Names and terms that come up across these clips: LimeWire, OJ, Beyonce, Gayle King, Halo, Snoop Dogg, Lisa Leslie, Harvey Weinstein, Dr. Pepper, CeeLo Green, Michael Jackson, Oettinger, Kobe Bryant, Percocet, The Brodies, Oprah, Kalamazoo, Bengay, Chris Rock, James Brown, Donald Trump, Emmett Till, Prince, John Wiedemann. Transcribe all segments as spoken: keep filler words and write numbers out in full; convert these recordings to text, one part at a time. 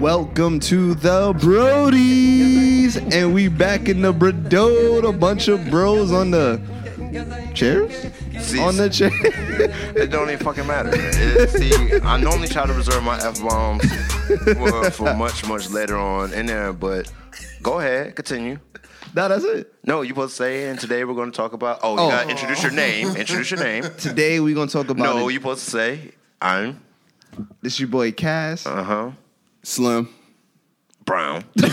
Welcome to The Brodies, and we back in the Brodode, a bunch of bros on the chairs? See, on the chair? It don't even fucking matter. It, see, I normally try to reserve my F-bombs for, for much, much later on in there, but go ahead, continue. No, that's it. No, you supposed to say, and today we're going to talk about, oh, you oh. got to introduce your name, introduce your name. Today we're going to talk about No, it. You supposed to say, I'm... This your boy Cass. Uh-huh. Slim. Brown. Go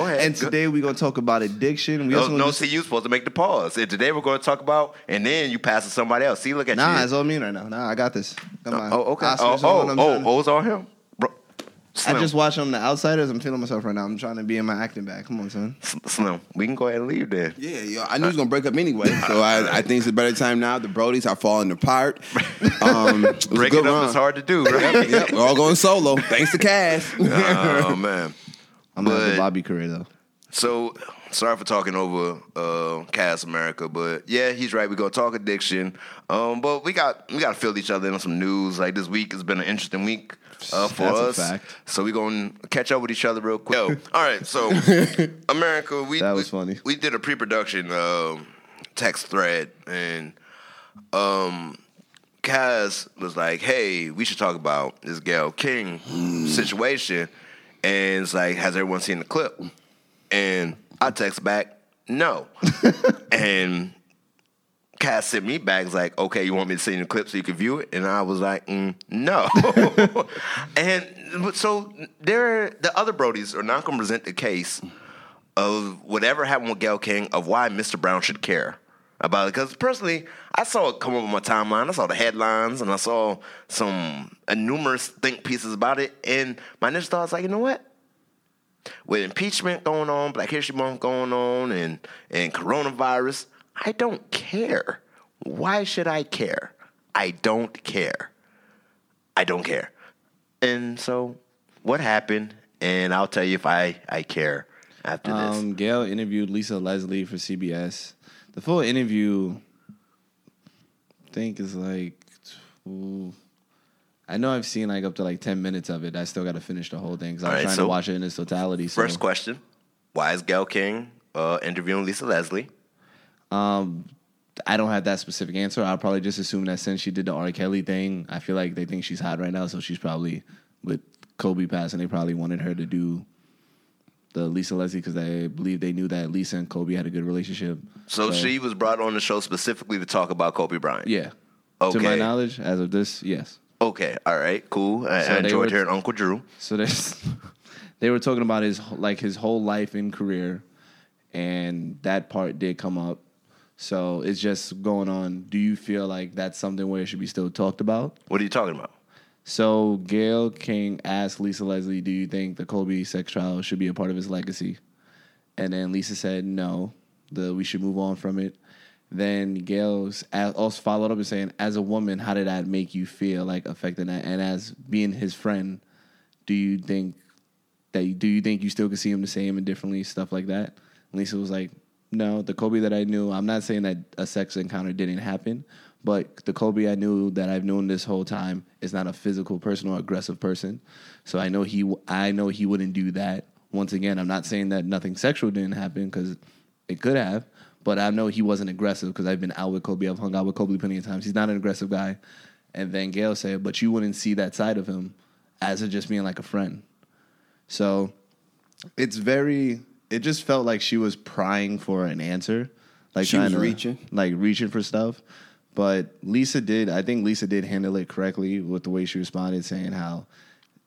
ahead. And today we're going to talk about addiction. We no, no just... see, you're supposed to make the pause. And today we're going to talk about, and then you pass to somebody else. See, look at nah, you. Nah, it's on me right now. Nah, I got this. Come uh, on. Oh, okay. Oh, oh, oh, oh, it's on him. Bro. Slim. I just watched on The Outsiders. I'm feeling myself right now. I'm trying to be in my acting bag. Come on, son. Slim, we can go ahead and leave there. Yeah, yo, I knew it was going to break up anyway. So I, I think it's a better time now. The Brodies are falling apart. Um, Breaking up run. Is hard to do, right? Yep, we're all going solo. Thanks to Cass. Oh, man. I'm going to have a lobby career, though. So, sorry for talking over uh, Cass America, but yeah, he's right. We're going to talk addiction. Um, but we got we got to fill each other in on some news. Like, this week has been an interesting week uh, for That's us. That's a fact. So, we're going to catch up with each other real quick. Yo, all right. So, America, we, that was funny. we, we did a pre-production uh, text thread, and um, Cass was like, hey, we should talk about this Gayle King situation. And it's like, has everyone seen the clip? And I text back, no. And Cass sent me back, it's like, okay, you want me to send you the clip so you can view it? And I was like, mm, no. And so there, the other Brodies are not going to present the case of whatever happened with Gayle King, of why Mister Brown should care about it. Because personally, I saw it come up on my timeline. I saw the headlines, and I saw some uh, numerous think pieces about it. And my initial thought was like, you know what? With impeachment going on, Black History Month going on, and, and coronavirus, I don't care. Why should I care? I don't care. I don't care. And so what happened? And I'll tell you if I, I care after this. Um, Gayle interviewed Lisa Leslie for C B S. The full interview, I think, is like, ooh, I know I've seen like up to like ten minutes of it. I still got to finish the whole thing because I'm right, trying so to watch it in its totality. So. First question, why is Gayle King uh, interviewing Lisa Leslie? Um, I don't have that specific answer. I'll probably just assume that since she did the R. Kelly thing, I feel like they think she's hot right now, so she's probably, with Kobe passing, they probably wanted her to do the Lisa Leslie because I believe they knew that Lisa and Kobe had a good relationship. So, so she was brought on the show specifically to talk about Kobe Bryant? Yeah. Okay. To my knowledge, as of this, yes. Okay. All right. Cool. I, so I enjoyed were, hearing Uncle Drew. So they were talking about his like his whole life and career, and that part did come up. So it's just going on. Do you feel like that's something where it should be still talked about? What are you talking about? So Gayle King asked Lisa Leslie, do you think the Kobe sex trial should be a part of his legacy? And then Lisa said, no, the, we should move on from it. Then Gayle also followed up and saying, as a woman, how did that make you feel, like, affecting that? And as being his friend, do you think that you, do you think you still could see him the same and differently, stuff like that? And Lisa was like, no, the Kobe that I knew, I'm not saying that a sex encounter didn't happen, but the Kobe I knew that I've known this whole time is not a physical person or aggressive person. So I know he I know he wouldn't do that. Once again, I'm not saying that nothing sexual didn't happen because it could have, but I know he wasn't aggressive because I've been out with Kobe. I've hung out with Kobe plenty of times. He's not an aggressive guy. And then Gayle said, but you wouldn't see that side of him as of just being like a friend. So it's very, it just felt like she was prying for an answer. Like she was to, reaching. Like reaching for stuff. But Lisa did, I think Lisa did handle it correctly with the way she responded, saying how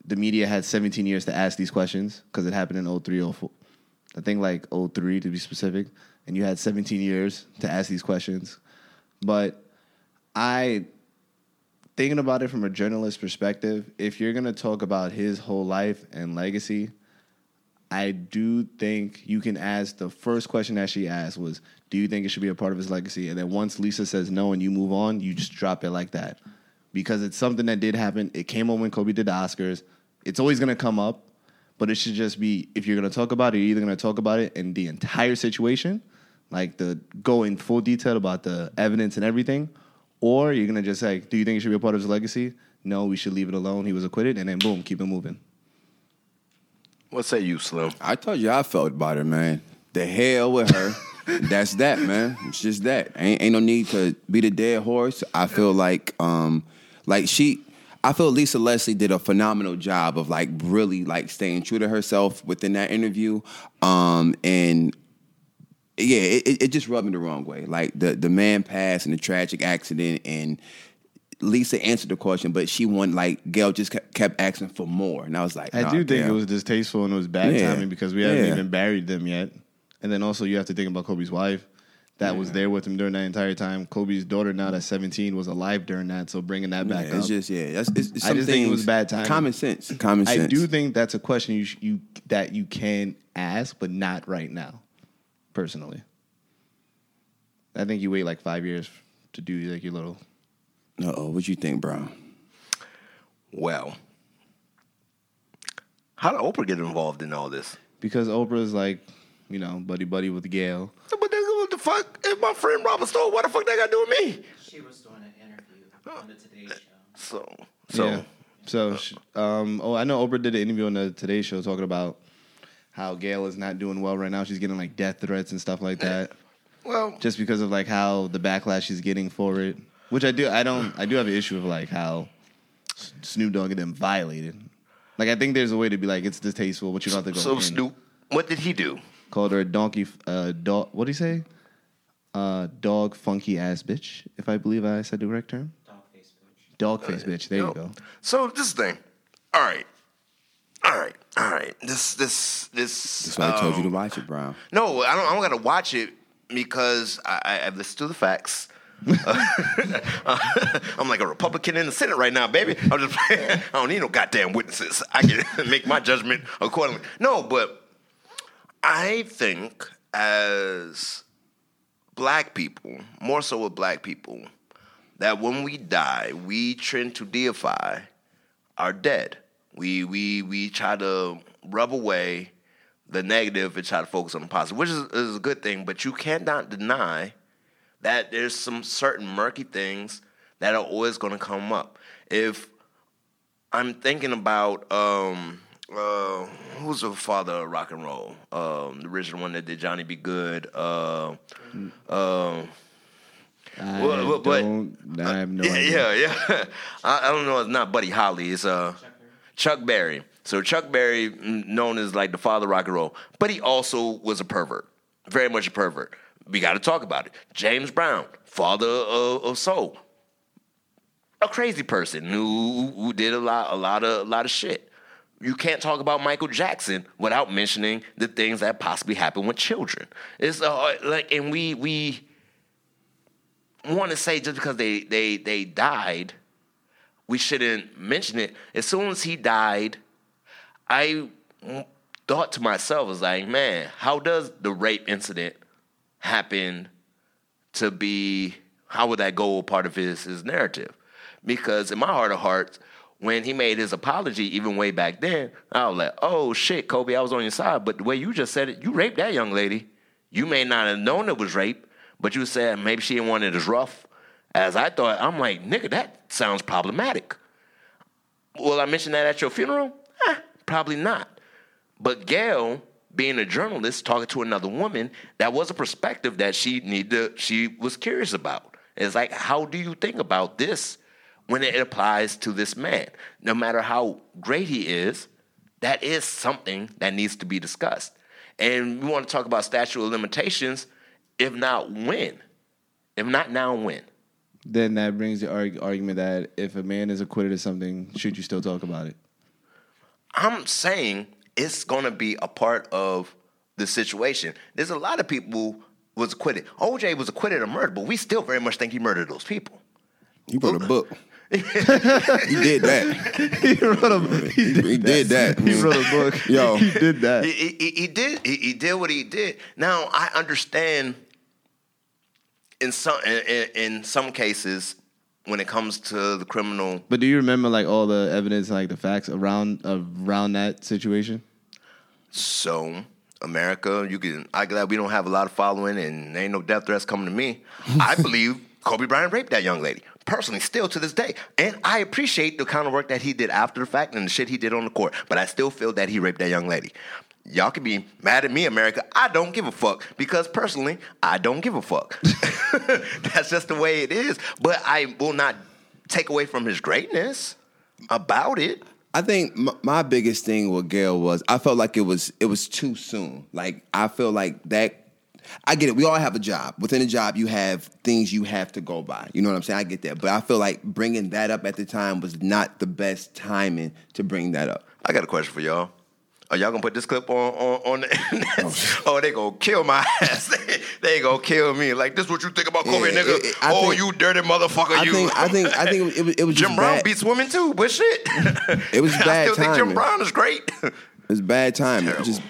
the media had seventeen years to ask these questions because it happened in oh three, oh four. I think like oh three to be specific. And you had seventeen years to ask these questions. But I, thinking about it from a journalist perspective, if you're going to talk about his whole life and legacy, I do think you can ask, the first question that she asked was, do you think it should be a part of his legacy? And then once Lisa says no and you move on, you just drop it like that. Because it's something that did happen. It came on when Kobe did the Oscars. It's always going to come up, but it should just be, if you're going to talk about it, you're either going to talk about it in the entire situation, like the go in full detail about the evidence and everything, or you're going to just say, do you think it should be a part of his legacy? no, we should leave it alone. He was acquitted, and then boom, keep it moving. What say you, Slim? I told you I felt about it, man. The hell with her. That's that, man. It's just that. Ain't, ain't no need to beat a dead horse. I feel like, um, like she, I feel Lisa Leslie did a phenomenal job of like really like staying true to herself within that interview, um, and. Yeah, it, it just rubbed me the wrong way. Like, the, the man passed in a tragic accident, and Lisa answered the question, but she won, like, Gayle just kept asking for more. And I was like, nah, I do think damn. it was distasteful and it was bad yeah. timing because we haven't yeah. even buried them yet. And then also you have to think about Kobe's wife that yeah. was there with him during that entire time. Kobe's daughter now that's seventeen was alive during that, so bringing that back yeah, it's up. It's just, yeah. That's, it's, it's I just think it was bad timing. Common sense. Common sense. I do think that's a question you you that you can ask, but not right now. Personally, I think you wait like five years to do like your little. Uh oh, what you think, Brown? Well, how did Oprah get involved in all this? Because Oprah's like, you know, buddy buddy with Gayle. But what the fuck? If my friend Robert Stone, what the fuck they got to do with me? She was doing an interview on the Today Show. So, so, yeah. so, um, oh, I know Oprah did an interview on the Today Show talking about how Gayle is not doing well right now. She's getting, like, death threats and stuff like that. Well, just because of, like, how the backlash she's getting for it. Which I do, I don't, I do have an issue with, like, how Snoop Dogg and them violated. Like, I think there's a way to be like, it's distasteful, but you don't have to go. So, in. Snoop, what did he do? Called her a donkey, uh, dog, what did he say? Uh, dog funky ass bitch, if I believe I said the correct term. Dog face bitch. Dog face uh, bitch, there no. you go. So, this thing, all right. All right, all right. This, this, this. That's why um, I told you to watch it, Brown. No, I don't. I don't gotta watch it because I, I listen to the facts. uh, I'm like a Republican in the Senate right now, baby. I'm just playing. I don't need no goddamn witnesses. I can make my judgment accordingly. No, but I think as black people, more so with black people, that when we die, we tend to deify our dead. We we we try to rub away the negative and try to focus on the positive, which is, is a good thing. But you cannot deny that there's some certain murky things that are always going to come up. If I'm thinking about um, uh, who's the father of rock and roll, um, the original one that did Johnny B. Good. Uh, uh, I well, but, don't. I have no uh, idea. Yeah, yeah. I, I don't know. It's not Buddy Holly. It's uh. Chuck Berry. So Chuck Berry, known as like the father of rock and roll, but he also was a pervert, very much a pervert. We got to talk about it. James Brown, father of, of soul, a crazy person who, who did a lot, a lot of, a lot of shit. You can't talk about Michael Jackson without mentioning the things that possibly happen with children. It's uh, like, and we we want to say just because they they they died. We shouldn't mention it. As soon as he died, I thought to myself, I was like, man, how does the rape incident happen to be, how would that go a part of his, his narrative? Because in my heart of hearts, when he made his apology, even way back then, I was like, oh, shit, Kobe, I was on your side. But the way you just said it, you raped that young lady. You may not have known it was rape, but you said maybe she didn't want it as rough as I thought. I'm like, nigga, that sounds problematic. Will I mention that at your funeral? Eh, probably not. But Gayle, being a journalist, talking to another woman, that was a perspective that she needed. To, she was curious about. It's like, how do you think about this when it applies to this man? No matter how great he is, that is something that needs to be discussed. And we want to talk about statute of limitations. If not, when? If not now, when? Then that brings the arg- argument that if a man is acquitted of something, should you still talk about it? I'm saying it's going to be a part of the situation. There's a lot of people who was acquitted. O J was acquitted of murder, but we still very much think he murdered those people. He wrote a book. He did that. He wrote a book. He did, he did that. that. He wrote a book. Yo, he did that. He, he, he did. He, he did what he did. Now, I understand... In some in, in some cases, when it comes to the criminal, but do you remember like all the evidence, and, like the facts around around that situation? So America, you can. I'm glad we don't have a lot of following, and ain't no death threats coming to me. I believe Kobe Bryant raped that young lady. personally still to this day. And I appreciate the kind of work that he did after the fact and the shit he did on the court. But I still feel that he raped that young lady. Y'all can be mad at me, America. I don't give a fuck because personally, I don't give a fuck. That's just the way it is. But I will not take away from his greatness about it. I think m- my biggest thing with Gayle was I felt like it was it was too soon. Like I feel like that. I get it. We all have a job. Within a job, you have things you have to go by. You know what I'm saying? I get that. But I feel like bringing that up at the time was not the best timing to bring that up. I got a question for y'all. Are y'all going to put this clip on, on, on the internet? Oh, they going to kill my ass. They going to kill me. Like, this what you think about Kobe, yeah, nigga? It, it, oh, think, you dirty motherfucker, I you. Think, I think I think it was, it was Jim just Brown bad. beats women, too, but shit. It was bad timing. I still timing. think Jim Brown is great. It was bad timing. It was just...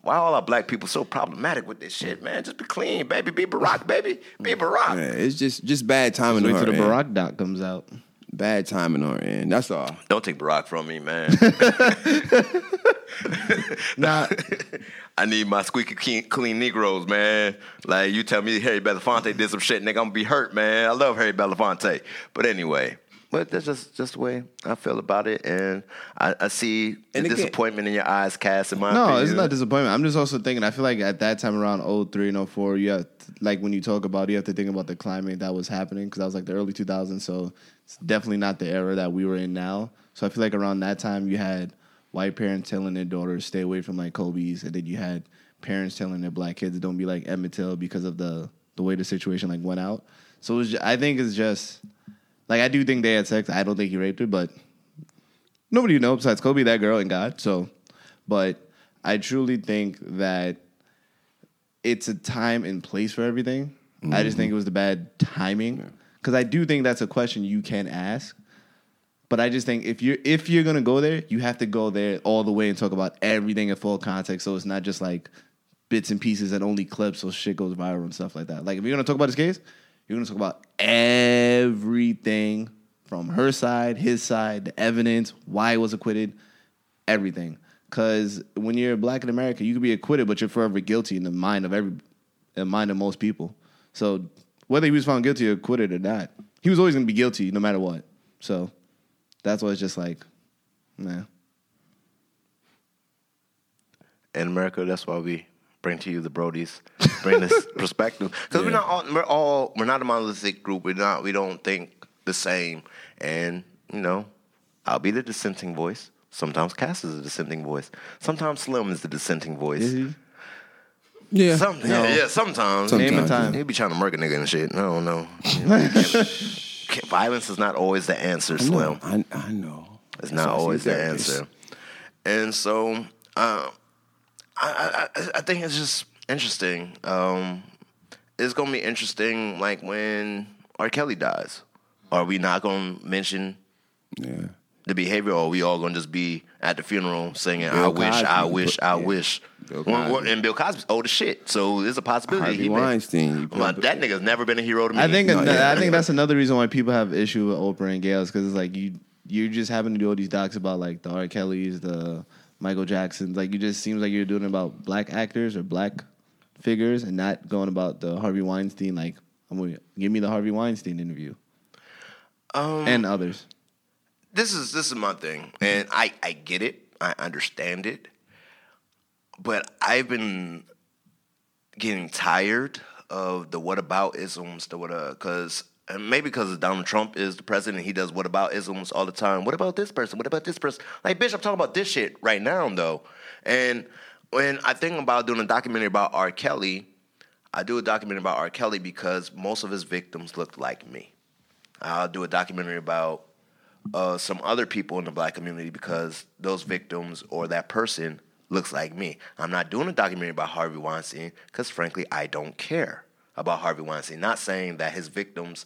Why all our black people so problematic with this shit, man? Just be clean, baby. Be Barack, baby. Be Barack. Man, it's just just bad timing on our end. Wait till the Barack doc comes out. Bad timing on our end. That's all. Don't take Barack from me, man. Nah. I need my squeaky clean, clean Negroes, man. Like, you tell me Harry Belafonte did some shit, nigga, I'm going to be hurt, man. I love Harry Belafonte. But anyway... But that's just, just the way I feel about it, and I, I see the and disappointment in your eyes, Cass, in my no, opinion. No, it's not disappointment. I'm just also thinking, I feel like at that time around oh three and oh four, you have to, like when you talk about it, you have to think about the climate that was happening, because that was like the early two thousands, so it's definitely not the era that we were in now. So I feel like around that time, you had white parents telling their daughters, stay away from like Kobe's, and then you had parents telling their black kids, don't be like Emmett Till because of the, the way the situation like went out. So it was just, I think it's just... Like, I do think they had sex. I don't think he raped her, but nobody knows besides Kobe, that girl, and God. So, but I truly think that it's a time and place for everything. Mm-hmm. I just think it was the bad timing. Because I do think that's a question you can ask. But I just think if you're, if you're going to go there, you have to go there all the way and talk about everything in full context. So it's not just like bits and pieces and only clips so shit goes viral and stuff like that. Like, if you're going to talk about this case... You're going to talk about everything from her side, his side, the evidence, why he was acquitted, everything. Because when you're black in America, you could be acquitted, but you're forever guilty in the mind of every, in the mind of most people. So whether he was found guilty or acquitted or not, he was always going to be guilty no matter what. So that's why it's just like, nah. In America, that's why we... Bring to you the Brodies. Bring this perspective because yeah. we're not all we're all we're not a monolithic group. We're not we don't think the same. And you know, I'll be the dissenting voice. Sometimes Cass is a dissenting voice. Sometimes Slim is the dissenting voice. Mm-hmm. Yeah. Some, no. yeah, yeah. Sometimes. Sometimes. Name and time. He'll be trying to murk a nigga and shit. I don't know. You know violence is not always the answer, Slim. I know. I, I know. It's not so always the answer. And so. Uh, I, I I think it's just interesting. Um, it's going to be interesting, like, when R. Kelly dies. Are we not going to mention yeah. the behavior, or are we all going to just be at the funeral singing, Bill I Cosby, wish, I wish, I yeah. wish? Bill Cosby. And Bill Cosby's old as shit, so there's a possibility. Harvey he Weinstein. Well, that nigga's never been a hero to me. I think, no, yeah. I think that's another reason why people have issue with Oprah and Gayle, because it's like you, you're just having to do all these docs about, like, the R. Kellys, the... Michael Jackson, like, it just seems like you're doing about black actors or black figures and not going about the Harvey Weinstein, like, I'm gonna, give me the Harvey Weinstein interview. Um, and others. This is this is my thing, and I, I get it. I understand it. But I've been getting tired of the whataboutisms, the what, because... And maybe because Donald Trump is the president and he does what about isms all the time. What about this person? What about this person? Like, bitch, I'm talking about this shit right now, though. And when I think about doing a documentary about R. Kelly, I do a documentary about R. Kelly because most of his victims looked like me. I'll do a documentary about uh, some other people in the black community because those victims or that person looks like me. I'm not doing a documentary about Harvey Weinstein because, frankly, I don't care about Harvey Weinstein. Not saying that his victims...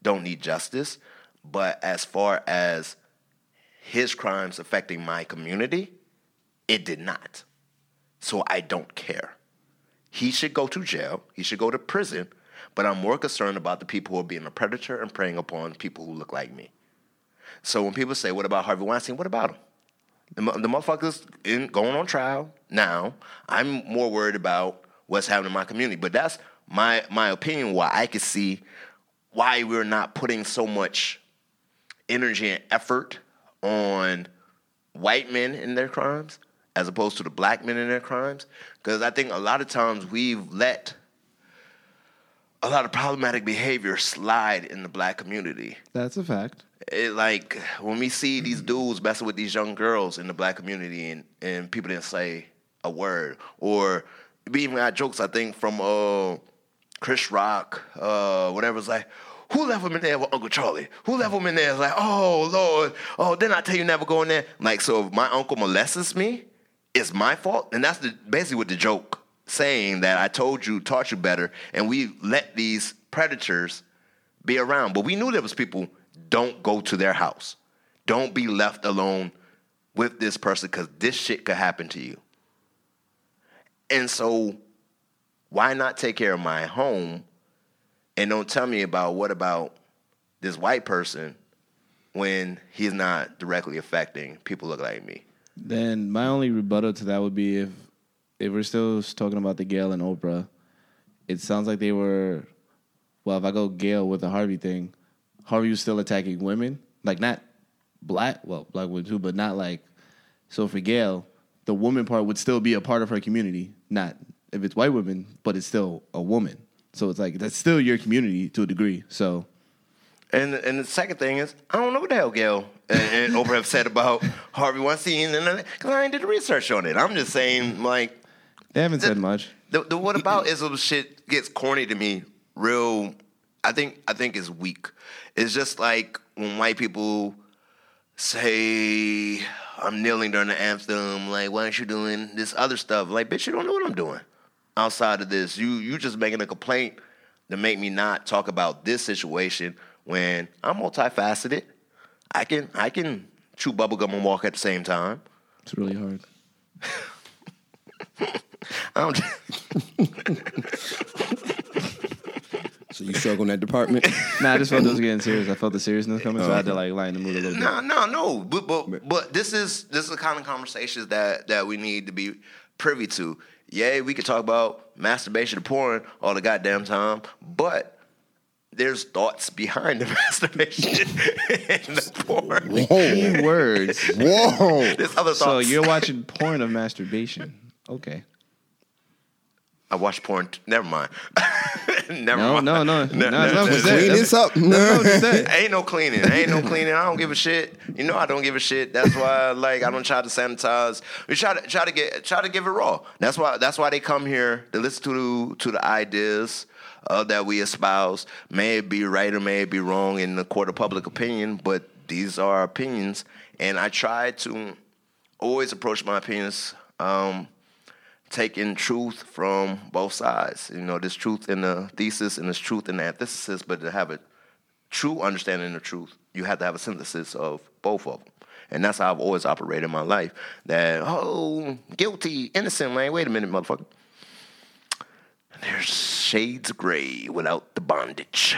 don't need justice, but as far as his crimes affecting my community, it did not. So I don't care. He should go to jail. He should go to prison, but I'm more concerned about the people who are being a predator and preying upon people who look like me. So when people say, what about Harvey Weinstein? What about him? The, the motherfucker's in, going on trial now. I'm more worried about what's happening in my community, but that's my, my opinion, why I could see why we're not putting so much energy and effort on white men in their crimes as opposed to the black men in their crimes. Because I think a lot of times we've let a lot of problematic behavior slide in the black community. That's a fact. It, like, when we see these dudes messing with these young girls in the black community and, and people didn't say a word. Or we even got jokes, I think, from uh, Chris Rock, uh, whatever. It's like, who left him in there with Uncle Charlie? Who left him in there? It's like, oh, Lord. Oh, didn't I tell you never go in there? Like, so if my uncle molests me, it's my fault? And that's the, basically what the joke saying that I told you, taught you better, and we let these predators be around. But we knew there was people, don't go to their house. Don't be left alone with this person because this shit could happen to you. And so why not take care of my home and don't tell me about what about this white person when he's not directly affecting people look like me? Then my only rebuttal to that would be if if we're still talking about the Gayle and Oprah, it sounds like they were, well, if I go Gayle with the Harvey thing, Harvey was still attacking women, like not black, well, black women too, but not like, so for Gayle, the woman part would still be a part of her community, not if it's white women, but it's still a woman. So it's like, that's still your community to a degree, so. And and the second thing is, I don't know what the hell Gayle and, and Oprah have said about Harvey Weinstein, because I ain't did the research on it. I'm just saying, like. They haven't the, said much. The, the what about ism shit gets corny to me real, I think I think it's weak. It's just like when white people say, I'm kneeling during the anthem, like, why aren't you doing this other stuff? Like, bitch, you don't know what I'm doing. Outside of this, you you just making a complaint to make me not talk about this situation when I'm multifaceted. I can I can chew bubblegum and walk at the same time. It's really hard. I'm So you struggle in that department? Nah, I just felt those getting serious. I felt the seriousness coming, so I had to like lighten the mood a little bit. Nah, nah, no. But but but this is this is the kind of conversations that, that we need to be privy to. Yeah, we could talk about masturbation and porn all the goddamn time, but there's thoughts behind the masturbation and the porn. Whoa. Words. Whoa. There's other thoughts. So you're watching porn of masturbation. Okay. I watch porn. T- Never mind. Never no, mind. No, no, no. no, no clean this up. No, ain't no cleaning. Ain't no cleaning. I don't give a shit. You know, I don't give a shit. That's why, like, I don't try to sanitize. We try to try to get try to give it raw. That's why. That's why they come here to listen to to the ideas uh, that we espouse. May it be right or may it be wrong in the court of public opinion, but these are opinions, and I try to always approach my opinions. Um, Taking truth from both sides. You know, there's truth in the thesis and there's truth in the antithesis, but to have a true understanding of truth, you have to have a synthesis of both of them. And that's how I've always operated in my life. That, oh, guilty, innocent, man. Wait a minute, motherfucker. There's shades gray without the bondage.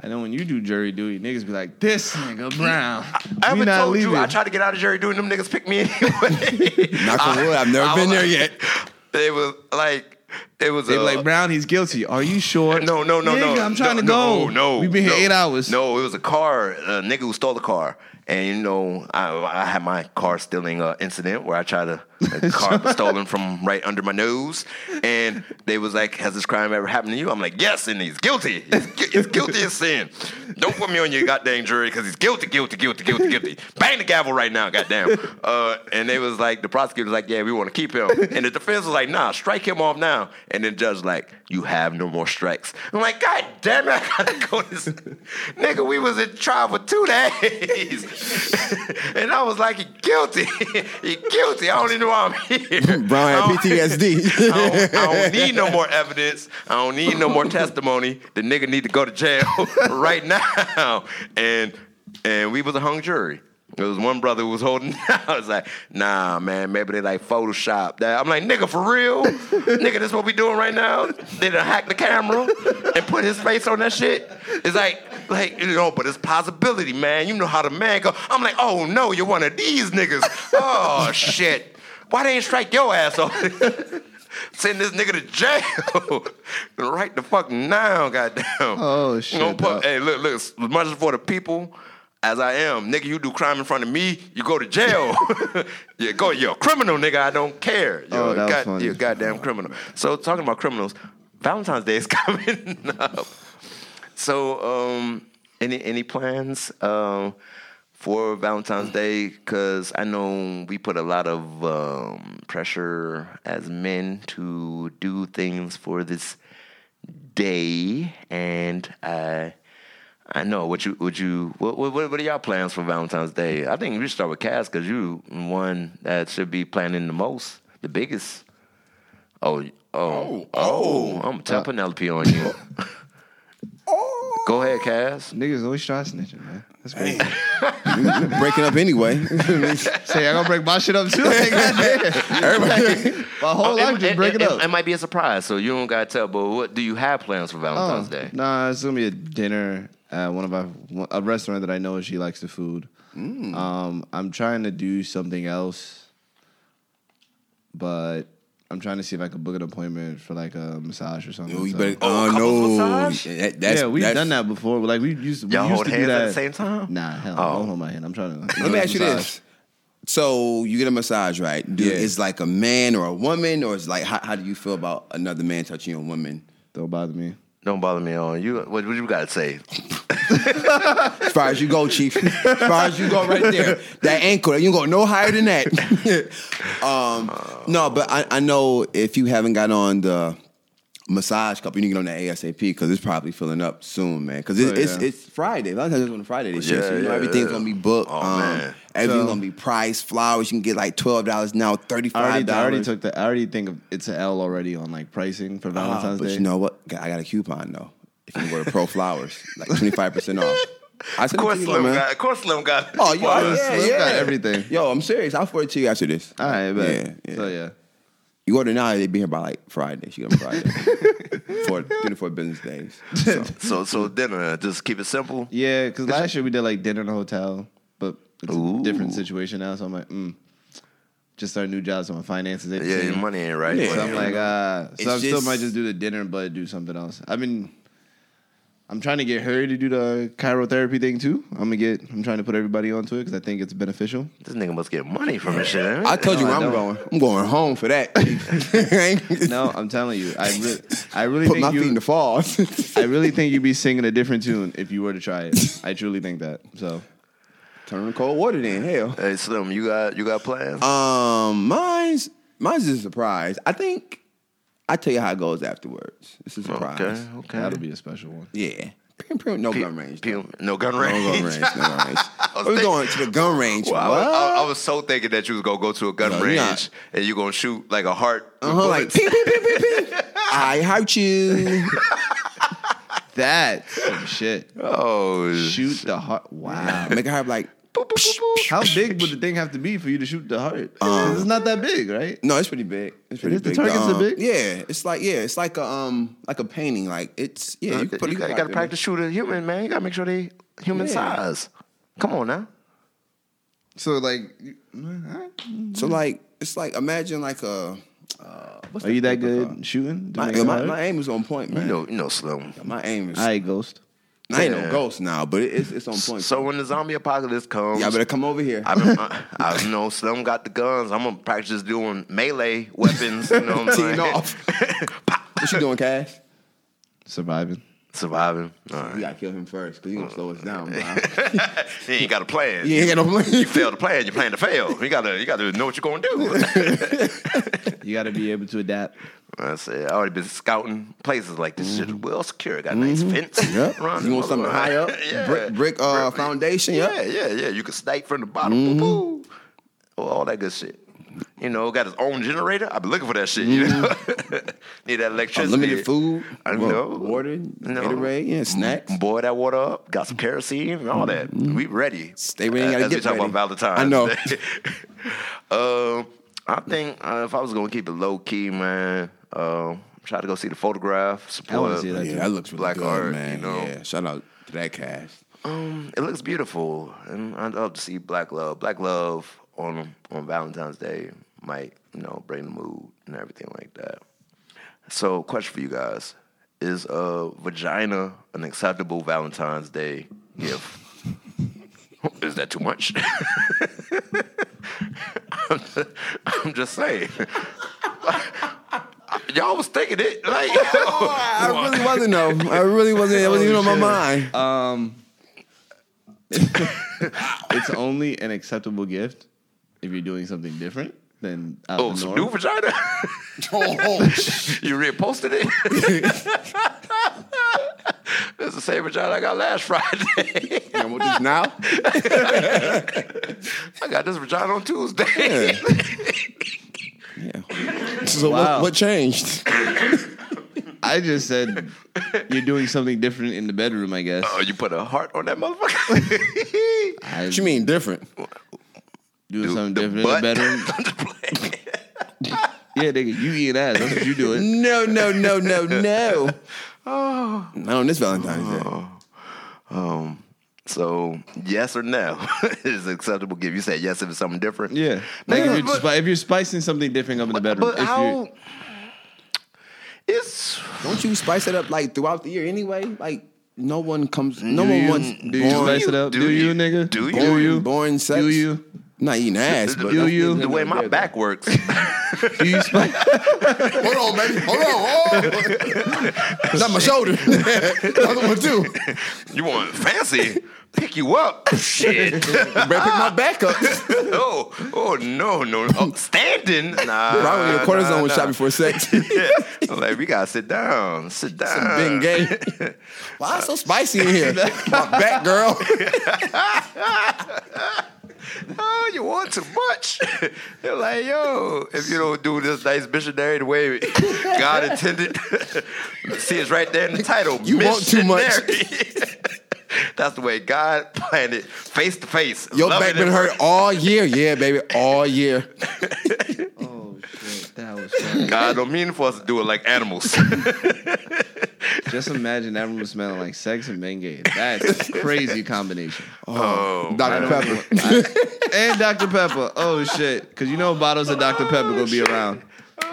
I know when you do jury duty, niggas be like, this nigga Brown. I, I haven't not told leaving. You. I tried to get out of jury duty, them niggas picked me anyway. Knock on wood, I've never I been there like, yet. They was like, it was. They were uh, like, Brown, he's guilty. Are you sure? No, no, no, nigga, no. I'm trying no, to go. No, no. We've been no, here eight hours. No, it was a car. A nigga who stole the car, and you know, I, I had my car stealing uh, incident where I tried to a car was stolen from right under my nose, and they was like, "Has this crime ever happened to you?" I'm like, "Yes," and he's guilty. He's, he's guilty as sin. Don't put me on your goddamn jury because he's guilty, guilty, guilty, guilty, guilty. Bang the gavel right now, goddamn. Uh, and they was like, the prosecutor was like, "Yeah, we want to keep him," and the defense was like, "Nah, strike him off now." And the judge was like, "You have no more strikes." I'm like, "God damn it, I gotta go this nigga." We was in trial for two days, and I was like, "He guilty, he guilty." I don't even know. Brown had P T S D. I don't, I don't need no more evidence. I don't need no more testimony. The nigga need to go to jail right now. And and we was a hung jury. There was one brother who was holding out. I was like, nah, man, maybe they like Photoshop that. I'm like, nigga, for real? Nigga, this what we doing right now? They done hacked the camera and put his face on that shit. It's like, like, you know, but it's possibility, man. You know how the man go. I'm like, oh, no, you're one of these niggas. Oh, shit. Why they ain't strike your ass off? send this nigga to jail. Right the fuck now, goddamn. Oh, shit. Gonna put, hey, look, look, as much as for the people as I am, nigga, you do crime in front of me, you go to jail. you go, you're a criminal, nigga, I don't care. You're, oh, that was God, funny. You're a goddamn criminal. So, talking about criminals, Valentine's Day is coming up. So, um, any any plans um, for Valentine's Day? Because I know we put a lot of um, pressure as men to do things for this day, and I I know what you would you what, what what are y'all plans for Valentine's Day? I think we should start with Cass because you one that should be planning the most, the biggest. Oh oh oh! oh. I'm gonna tell uh, Penelope on you. Oh. Go ahead, Cass. Niggas always try snitching, man. That's crazy. Breaking up anyway. Say, I'm gonna break my shit up too. Everybody, my whole life just breaking up. It might be a surprise, so you don't gotta tell. But what do you have plans for Valentine's oh, Day? Nah, it's gonna be a dinner at one of our a restaurant that I know she likes the food. Mm. Um, I'm trying to do something else, but I'm trying to see if I could book an appointment for like a massage or something. Yo, you so. better, oh, uh, no. Massage? That, that's, yeah, we've that's, done that before. Like we used to, we y'all used hold to hands do that. at the same time? Nah, hell, oh. I don't hold my hand. I'm trying to. Like, let me ask you this: so you get a massage, right? Dude, yeah. It's like a man or a woman, or it's like how, how do you feel about another man touching a woman? Don't bother me. Don't bother me on you. What, what you got to say? As far as you go, Chief. As far as you go, right there. That ankle, you can go no higher than that. um, no, but I, I know if you haven't got on the massage cup, you need to get on that ASAP because it's probably filling up soon, man. Because it's, oh, yeah. it's it's Friday. A lot of times it's on Friday this yeah, year, so you know, yeah, everything's yeah. gonna be booked. Oh, um, man. Everything's so, gonna be priced. Flowers, you can get like twelve dollars now, thirty five dollars. I already took the. I already think it's an L already on like pricing for Valentine's uh, but Day. But you know what? I got a coupon though. If you go to Pro Flowers, like twenty-five percent off. I said, of course, Slim got. Of course, Slim got. Oh, yo, yeah, Slim yeah. got everything. Yo, I'm serious. I'll forward it to you after this. All right, man. Yeah, yeah. So yeah, you order now, they be here by like Friday. She got Friday for three to four business days. So, so, so dinner. Just keep it simple. Yeah, because last year we did like dinner in a hotel, but it's Ooh. a different situation now. So I'm like, mm. just started new jobs on my finances. Yeah, your money ain't right. Yeah. So I'm like, uh, so I just... still might just do the dinner, but do something else. I mean. I'm trying to get her to do the chiropractic thing too. I'm gonna get. I'm trying to put everybody onto it because I think it's beneficial. This nigga must get money from this shit. I told no, you where I'm going. I'm going home for that. No, I'm telling you. I really, I really put think my you, feet in the fall. I really think you'd be singing a different tune if you were to try it. I truly think that. So turn cold water then. Hell. Hey Slim, you got you got plans? Um, mine's mine's a surprise. I think. I tell you how it goes afterwards. It's a surprise. Okay, okay. That'll be a special one. Yeah. No gun range. Though. No gun range. No gun range. No gun range. We're thinking, going to the gun range. Well, what? I, I, I was so thinking that you was gonna go to a gun no, range not. and you're gonna shoot like a heart. Uh huh. Like ping, ping, ping, ping, ping. I hurt you. That's some shit. Oh, shoot shit. the heart. Wow. Make a heart like. How big would the thing have to be for you to shoot the heart? Um, it's not that big, right? No, it's pretty big. It's pretty is big. The targets um, are big. Yeah, it's like yeah, it's like a um, like a painting. Like it's yeah, you, you, put, you, you gotta practice shoot a human, man. You gotta make sure they human yeah. size. Come on now. So like, so like, it's like imagine like a. Uh, what's are you that good about? shooting? My, my, my aim is on point, man. You know, you know, Slow. My aim is. I ain't ghost. I ain't yeah. no ghost now, but it, it's, it's on point. So when the zombie apocalypse comes, y'all better come over here. I, been, I, I you know Slim got the guns. I'm gonna practice doing melee weapons. You know what I'm saying? What you doing, Cash? Surviving. Surviving. All right. You gotta kill him first because you gonna slow us down, bro. He ain't got a plan. You ain't got no plan. You fail to plan. You plan to fail. You gotta you gotta know what you're gonna do. You gotta be able to adapt. I say I already been scouting places like this mm-hmm. shit. Well secure, got a nice mm-hmm. fence. Yep. You want something high up? yeah. Brick, brick uh, foundation. Yeah, yeah, yeah. You can snipe from the bottom. Mm-hmm. Boo, boo. Oh, all that good shit. You know, got his own generator. I've been looking for that shit. You know, need that electricity. Unlimited food. I know water. No. Gatorade. Yeah, snacks. Boil that water up. Got some kerosene and all that. Mm-hmm. We ready. Stay ready. Uh, gotta as get we talk about Valentine's. I know. um, I think uh, if I was gonna keep it low key, man. Uh, try to go see the photograph. Support. I see that, yeah, that looks really black good, art, man. You know? Yeah, shout out to that cast. Um, it looks beautiful, and I'd love to see black love, black love on on Valentine's Day. might, you know, bring the mood and everything like that. So, question for you guys. Is a vagina an acceptable Valentine's Day gift? Is that too much? I'm, just, I'm just saying. Y'all was thinking it. Like, oh, I really wasn't, though. I really wasn't. It wasn't even on my mind. Um, it's only an acceptable gift if you're doing something different. Then out oh, the some new vagina? Oh, you reposted it? That's the same vagina I got last Friday. You want this now? I got this vagina on Tuesday. Yeah. yeah. So wow. what, what changed? I just said you're doing something different in the bedroom, I guess. Oh, uh, you put a heart on that motherfucker? I, what you mean different? Doing Dude, something different butt. in the bedroom? Yeah, nigga, you eat ass. That's what you doing. No, no, no, no, no. Oh. Not on this Valentine's Day. Oh. Um, so, yes or no is acceptable gift. You say yes if it's something different. Yeah. Like yeah if, you're, but, if you're spicing something different up in the bedroom. But if how... It's... Don't you spice it up, like, throughout the year anyway? Like... No one comes. No do one you, wants. Do you born, spice it up? Do, do you, you, nigga? Do you? Born, do you? Born sex? Do you? I'm not eating ass, but do you? The way my back works. Do you spice? Hold on, baby. Hold on. Hold on. Not my shoulder. Another one too. You want fancy? Pick you up? Shit. Better pick my back up. Oh, oh no, no, no. Oh, standing? Nah. Dude, I went to cortisone nah, nah. shot before sex. Yeah. I'm like, we gotta sit down, sit down. Some big game. Why it's so spicy in here? My back, girl. Oh, you want too much. They're like, yo, if you don't do this nice missionary the way God intended, see, it's right there in the title. You want too much. That's the way God planned it, face to face. Your back been hurt all year. Yeah, baby, all year. Oh, shit, that was funny. God don't mean for us to do it like animals. Just imagine that room smelling like sex and Bengay. That's a crazy combination. Oh, Doctor Pepper. I, and Doctor Pepper. Oh, shit. Because you know bottles of Doctor Pepper going to be around.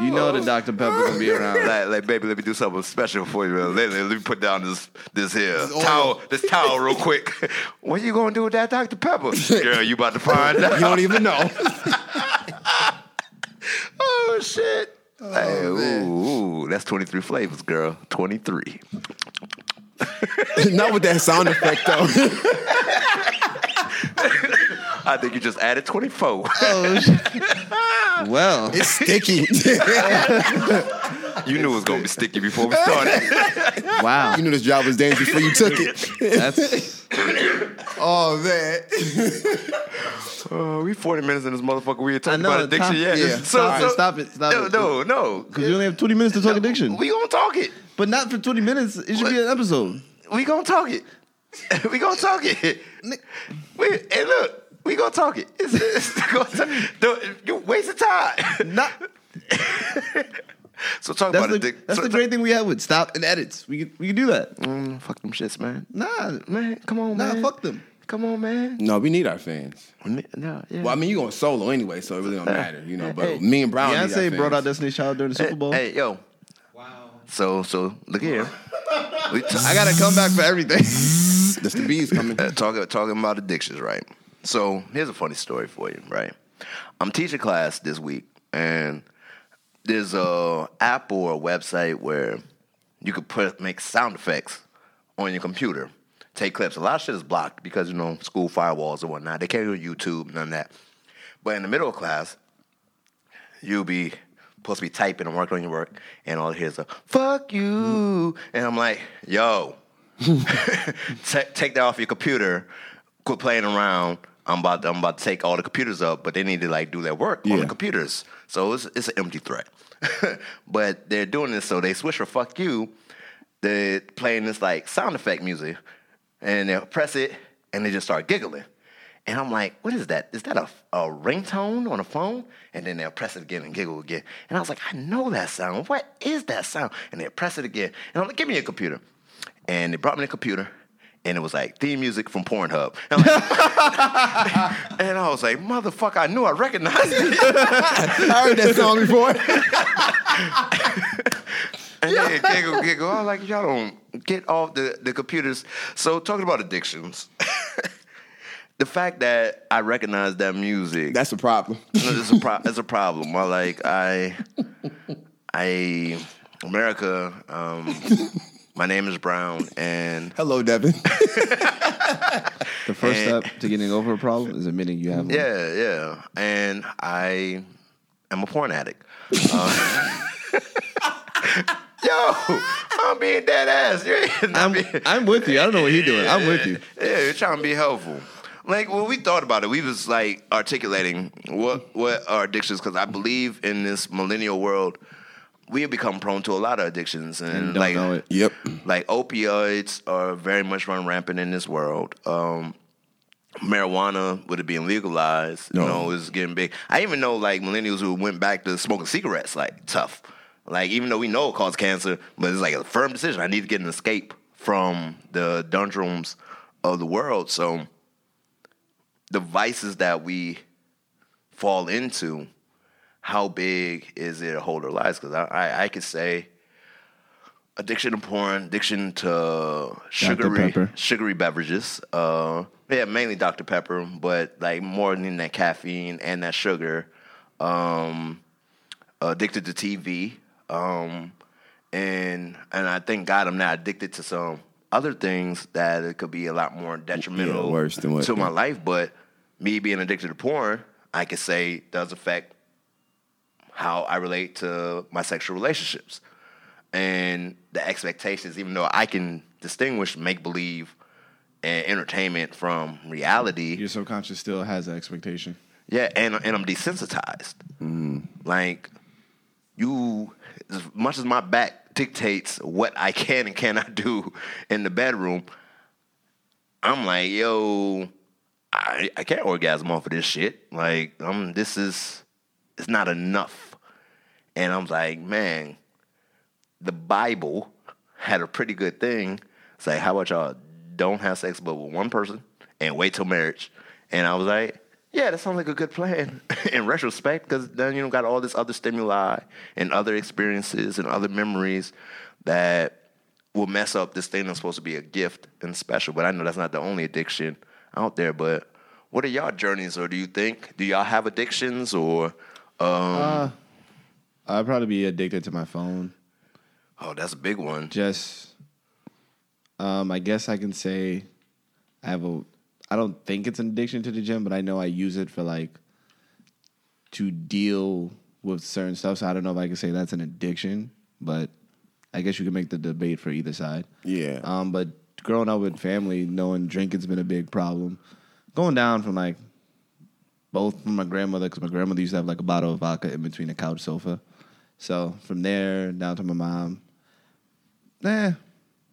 You know the Doctor Pepper gonna be around. Like, like, baby, let me do something special for you. Let, let me put down this this here this towel, this towel real quick. What you gonna do with that Doctor Pepper? Girl, you about to find out. You don't even know. Oh shit! Oh, hey, ooh, ooh, that's twenty-three flavors, girl. twenty-three. Not with that sound effect though. I think you just added twenty-four. Oh, shit. Well. It's sticky. You knew it was going to be sticky before we started. Wow. You knew this job was dangerous before you took it. That's... Oh, man. Oh, we forty minutes in this motherfucker. We were talking know, about addiction. Top, yeah. yeah. So, right, so, stop it. Stop no, it. No, no. Because we only have twenty minutes to talk no, addiction. We going to talk it. But not for twenty minutes. It should what? be an episode. We going to talk it. We going to talk it. We, hey, look. We gonna talk it. It's, it's gonna talk. You wasting time. Not. So talk that's about the, it. That's so the great thing we have with stop and edits. We can, we can do that. Mm, fuck them shits, man. Nah, man. Come on, nah, man. Nah, fuck them. Come on, man. No, we need our fans. No, yeah. Well, I mean, you're going solo anyway, so it really don't matter, you know. But hey, me and Brown. Beyonce need our fans. Brought out Destiny's Child during the Super Bowl. Hey, hey yo. Wow. So so look here. we t- I gotta come back for everything. That's the bees coming. Uh, talking talking about addictions, right? So here's a funny story for you, right? I'm teaching class this week, and there's a app or a website where you could put make sound effects on your computer, take clips. A lot of shit is blocked because, you know, school firewalls and whatnot. They can't do YouTube, none of that. But in the middle of class, you'll be supposed to be typing and working on your work, and all I hear is a, fuck you. And I'm like, yo, t- take that off your computer. Quit playing around. I'm about to, I'm about to take all the computers up, but they need to like do their work yeah. on the computers. So it's it's an empty threat. But they're doing this, so they switch for fuck you. They're playing this like sound effect music, and they'll press it, and they just start giggling. And I'm like, what is that? Is that a, a ringtone on a phone? And then they'll press it again and giggle again. And I was like, I know that sound. What is that sound? And they'll press it again. And I'm like, give me your computer. And they brought me the computer. And it was like, theme music from Pornhub. And, like, and I was like, motherfucker, I knew I recognized it. I heard that song before. And yeah. they giggle, giggle. I was like, y'all don't get off the, the computers. So talking about addictions, the fact that I recognize that music. That's a problem. It's a, pro- it's a problem. I like, I, I, America, um... my name is Brown, and... Hello, Devin. The first and, step to getting over a problem is admitting you have one. Yeah, yeah. And I am a porn addict. Uh, yo, I'm being dead ass. I'm, being, I'm with you. I don't know what you're doing. I'm with you. Yeah, you're trying to be helpful. Like, when we thought about it, we was, like, articulating what, what our addictions, because I believe in this millennial world, we have become prone to a lot of addictions, and don't like, know it. Yep, like opioids are very much run rampant in this world. Um, marijuana, with it being legalized, no. you know, is getting big. I even know like millennials who went back to smoking cigarettes, like tough. Like even though we know it causes cancer, but it's like a firm decision. I need to get an escape from the doldrums of the world. So the vices that we fall into, how big is it a hold our lives? Because I, I I could say addiction to porn, addiction to sugary sugary beverages. Uh, yeah, mainly Doctor Pepper, but like more than that caffeine and that sugar. Um, addicted to T V, um, and and I thank God I'm not addicted to some other things that it could be a lot more detrimental yeah, worse than what, to yeah. my life. But me being addicted to porn, I could say does affect how I relate to my sexual relationships and the expectations, even though I can distinguish make-believe and entertainment from reality. Your subconscious still has that expectation. Yeah, and and I'm desensitized. Mm. Like, you, as much as my back dictates what I can and cannot do in the bedroom, I'm like, yo, I, I can't orgasm off of this shit. Like, I'm, this is... It's not enough. And I was like, man, the Bible had a pretty good thing. It's like, how about y'all don't have sex but with one person and wait till marriage? And I was like, yeah, that sounds like a good plan in retrospect, because then you don't got all this other stimuli and other experiences and other memories that will mess up this thing that's supposed to be a gift and special. But I know that's not the only addiction out there. But what are y'all journeys, or do you think? Do y'all have addictions, or... Um, uh, I'd probably be addicted to my phone. Oh, that's a big one. Just, um, I guess I can say I have a. I don't think it's an addiction to the gym, but I know I use it for like to deal with certain stuff. So I don't know if I can say that's an addiction, but I guess you can make the debate for either side. Yeah. Um, but growing up with family, knowing drinking's been a big problem, going down from like. Both from my grandmother, because my grandmother used to have like a bottle of vodka in between a couch sofa. So from there down to my mom, nah,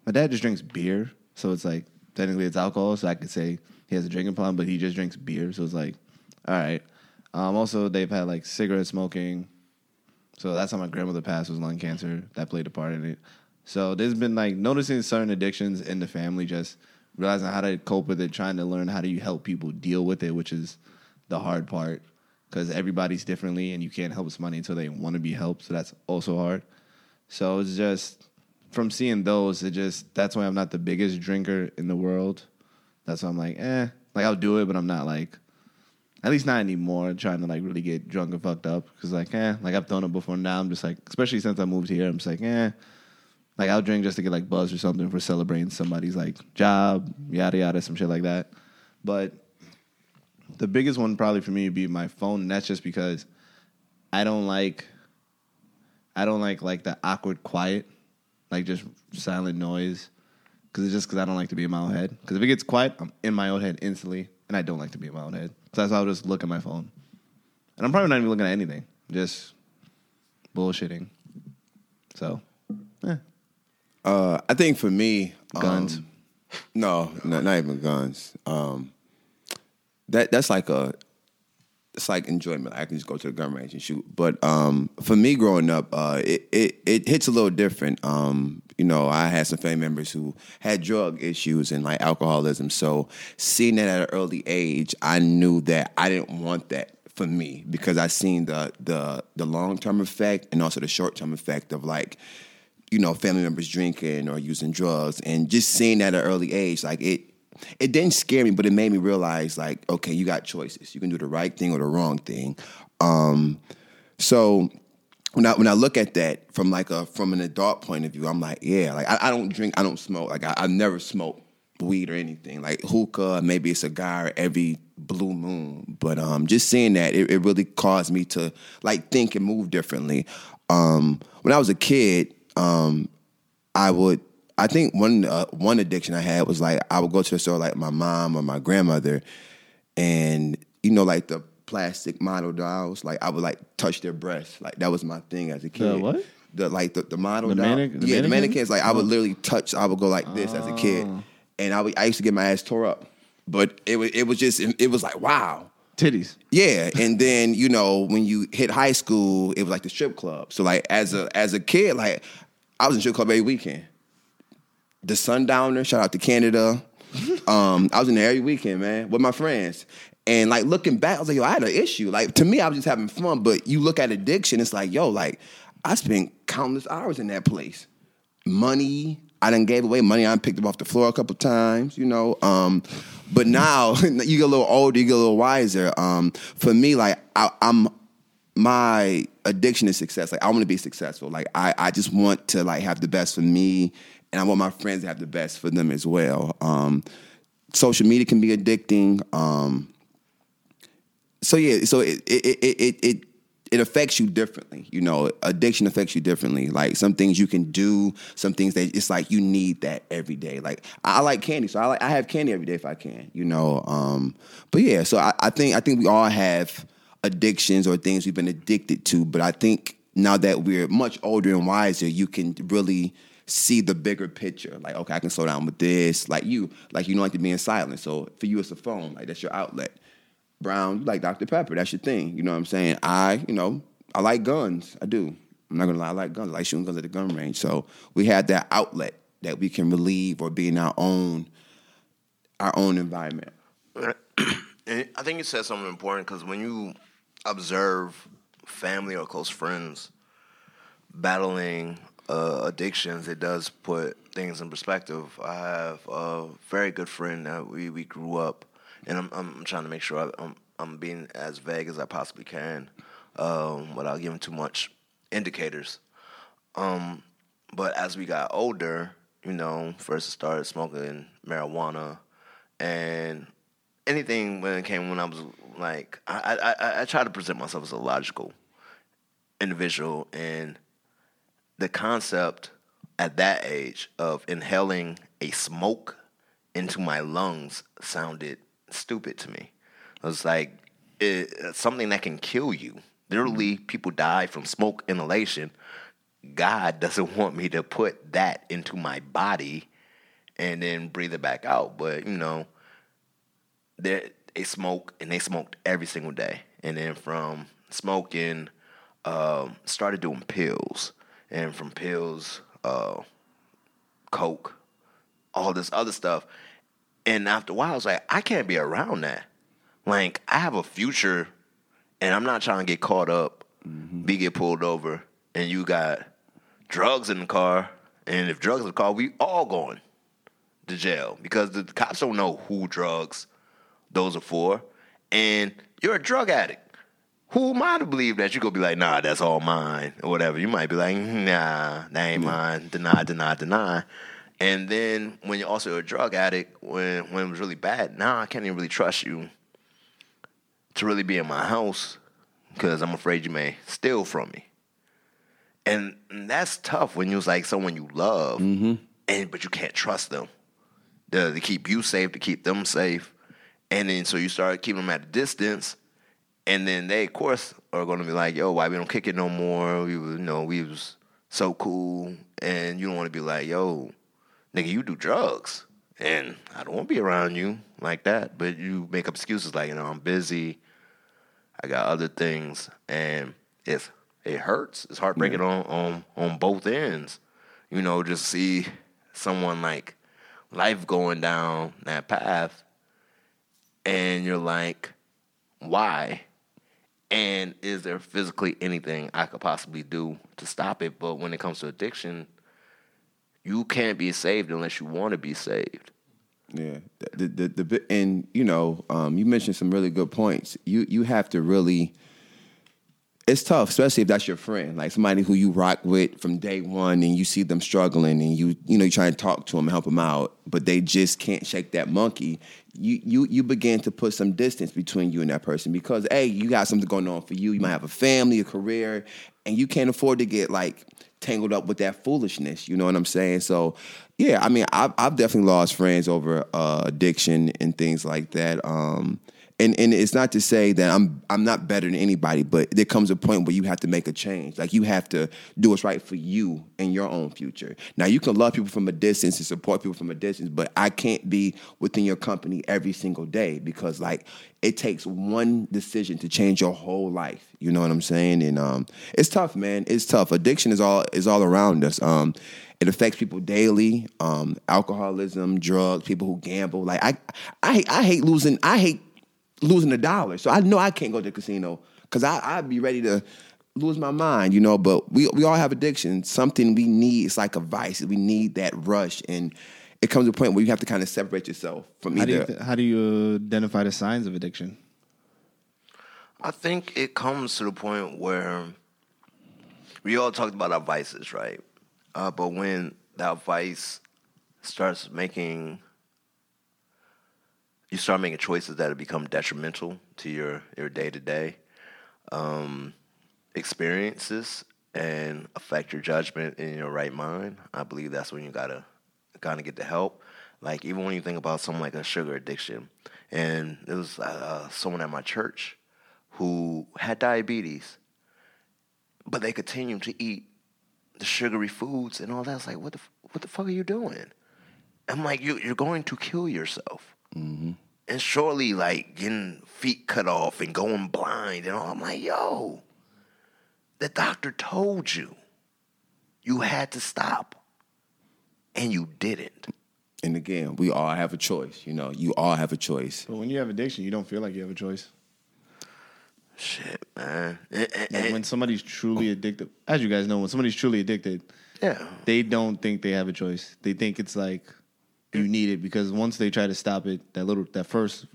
my dad just drinks beer. So it's like, technically it's alcohol, so I could say he has a drinking problem, but he just drinks beer. So it's like, all right. Um, also, they've had like cigarette smoking. So that's how my grandmother passed, was lung cancer. That played a part in it. So there's been like noticing certain addictions in the family, just realizing how to cope with it, trying to learn how do you help people deal with it, which is the hard part, because everybody's differently and you can't help somebody until they want to be helped. So that's also hard. So it's just from seeing those, it just, that's why I'm not the biggest drinker in the world. That's why I'm like, eh, like I'll do it, but I'm not like, at least not anymore, trying to like really get drunk and fucked up. Because like, eh, like I've done it before. Now I'm just like, especially since I moved here, I'm just like, eh, like I'll drink just to get like buzzed or something for celebrating somebody's like job, yada, yada, some shit like that. But the biggest one probably for me would be my phone, and that's just because I don't like, I don't like like the awkward quiet, like just silent noise, because it's just because I don't like to be in my own head. Because if it gets quiet, I'm in my own head instantly, and I don't like to be in my own head. So that's why I'll just look at my phone, and I'm probably not even looking at anything, just bullshitting. So, yeah. Uh, I think for me, guns. Um, no, not, not even guns. Um, That that's like a it's like enjoyment. I can just go to the gun range and shoot. But um, for me growing up, uh, it, it, it hits a little different. Um, you know, I had some family members who had drug issues and like alcoholism. So seeing that at an early age, I knew that I didn't want that for me because I seen the the the long-term effect and also the short-term effect of like, you know, family members drinking or using drugs. And just seeing that at an early age, like it, it didn't scare me, but it made me realize, like, okay, you got choices. You can do the right thing or the wrong thing. Um, so when I when I look at that from like a from an adult point of view, I'm like, yeah, like I, I don't drink, I don't smoke, like I, I never smoked weed or anything, like hookah, maybe a cigar every blue moon. But um, just seeing that, it, it really caused me to like think and move differently. Um, when I was a kid, um, I would. I think one uh, one addiction I had was like I would go to the store like my mom or my grandmother, and you know like the plastic model dolls, like I would like touch their breasts, like that was my thing as a kid. The what? The like the, the model the doll, manic- the yeah, mannequins? the mannequins. Like I would literally touch. I would go like this oh. as a kid, and I would, I used to get my ass tore up, but it was it was just it was like wow. Titties. Yeah, and then you know when you hit high school, it was like the strip club. So like as a as a kid, like I was in strip club every weekend. The Sundowner, shout out to Canada. Um, I was in there every weekend, man, with my friends. And, like, looking back, I was like, yo, I had an issue. Like, to me, I was just having fun. But you look at addiction, it's like, yo, like, I spent countless hours in that place. Money, I done gave away money. I done picked up off the floor a couple times, you know. Um, but now, you get a little older, you get a little wiser. Um, for me, like, I, I'm... my addiction is success. Like, I want to be successful. Like, I, I just want to, like, have the best for me. And I want my friends to have the best for them as well. Um, social media can be addicting. Um, so yeah, so it it it it it affects you differently. You know, addiction affects you differently. Like some things you can do, some things that it's like you need that every day. Like I, I like candy, so I like I have candy every day if I can. You know, um, but yeah, so I, I think I think we all have addictions or things we've been addicted to. But I think now that we're much older and wiser, you can really see the bigger picture. Like, okay, I can slow down with this. Like you, like you don't like to be in silence. So for you, it's a phone. Like that's your outlet. Brown, you like Doctor Pepper. That's your thing. You know what I'm saying? I, you know, I like guns. I do. I'm not gonna lie. I like guns. I like shooting guns at the gun range. So we had that outlet that we can relieve or be in our own, our own environment. And I think you said something important because when you observe family or close friends battling Uh, addictions, it does put things in perspective. I have a very good friend that we, we grew up, and I'm I'm trying to make sure I, I'm I'm being as vague as I possibly can, um, without giving too much indicators. Um, but as we got older, you know, first started smoking marijuana, and anything when it came when I was like I I, I try to present myself as a logical individual and. The concept at that age of inhaling a smoke into my lungs sounded stupid to me. I was like, it, it's something that can kill you. Literally, people die from smoke inhalation. God doesn't want me to put that into my body and then breathe it back out. But, you know, they smoke, and they smoked every single day. And then from smoking, um, started doing pills. And from pills, uh, coke, all this other stuff. And after a while, I was like, I can't be around that. Like, I have a future, and I'm not trying to get caught up, mm-hmm. be get pulled over, and you got drugs in the car. And if drugs in the car, we all going to jail because the cops don't know who drugs those are for. And you're a drug addict. Who am I to believe that you're going to be like, nah, that's all mine or whatever? You might be like, nah, that ain't yeah. mine. Deny, deny, deny. And then when you're also a drug addict, when, when it was really bad, nah, I can't even really trust you to really be in my house because I'm afraid you may steal from me. And that's tough when you're like someone you love, mm-hmm. and but you can't trust them to, to keep you safe, to keep them safe. And then so you start keeping them at a distance. And then they, of course, are going to be like, yo, why we don't kick it no more? We, you know, we was so cool. And you don't want to be like, yo, nigga, you do drugs. And I don't want to be around you like that. But you make up excuses like, you know, I'm busy. I got other things, and it's it hurts. It's heartbreaking yeah. on, on on both ends. You know, just see someone like life going down that path, and you're like, why? And is there physically anything I could possibly do to stop it? But when it comes to addiction, you can't be saved unless you want to be saved. Yeah, the the, the and you know, um, you mentioned some really good points. You you have to really. It's tough, especially if that's your friend, like somebody who you rock with from day one, and you see them struggling, and you you know you try to talk to them, help them out, but they just can't shake that monkey. You you you begin to put some distance between you and that person because hey, you got something going on for you. You might have a family, a career, and you can't afford to get like tangled up with that foolishness. You know what I'm saying? So yeah, I mean, I've I've definitely lost friends over uh, addiction and things like that. Um, And and it's not to say that I'm I'm not better than anybody, but there comes a point where you have to make a change. Like you have to do what's right for you and your own future. Now you can love people from a distance and support people from a distance, but I can't be within your company every single day because like it takes one decision to change your whole life. You know what I'm saying? And um, it's tough, man. It's tough. Addiction is all is all around us. Um, It affects people daily, um, alcoholism, drugs, people who gamble. Like I I I hate losing. I hate. losing a dollar. So I know I can't go to the casino because I'd be ready to lose my mind, you know, but we we all have addiction. Something we need, it's like a vice. We need that rush. And it comes to a point where you have to kind of separate yourself from either. How do you, th- how do you identify the signs of addiction? I think it comes to the point where we all talked about our vices, right? Uh, but when that vice starts making... You start making choices that have become detrimental to your, your day-to-day um, experiences and affect your judgment in your right mind. I believe that's when you gotta kind of get the help. Like, even when you think about something like a sugar addiction, and there was uh, someone at my church who had diabetes, but they continued to eat the sugary foods and all that. I was like, what the, what the fuck are you doing? I'm like, you, you're going to kill yourself. Mm-hmm. And shortly, like, getting feet cut off and going blind and all. I'm like, yo, the doctor told you you had to stop, and you didn't. And again, we all have a choice. You know, you all have a choice. But when you have addiction, you don't feel like you have a choice. Shit, man. It, it, like it, when somebody's truly addicted, as you guys know, when somebody's truly addicted, yeah, they don't think they have a choice. They think it's like... You need it because once they try to stop it, that little that first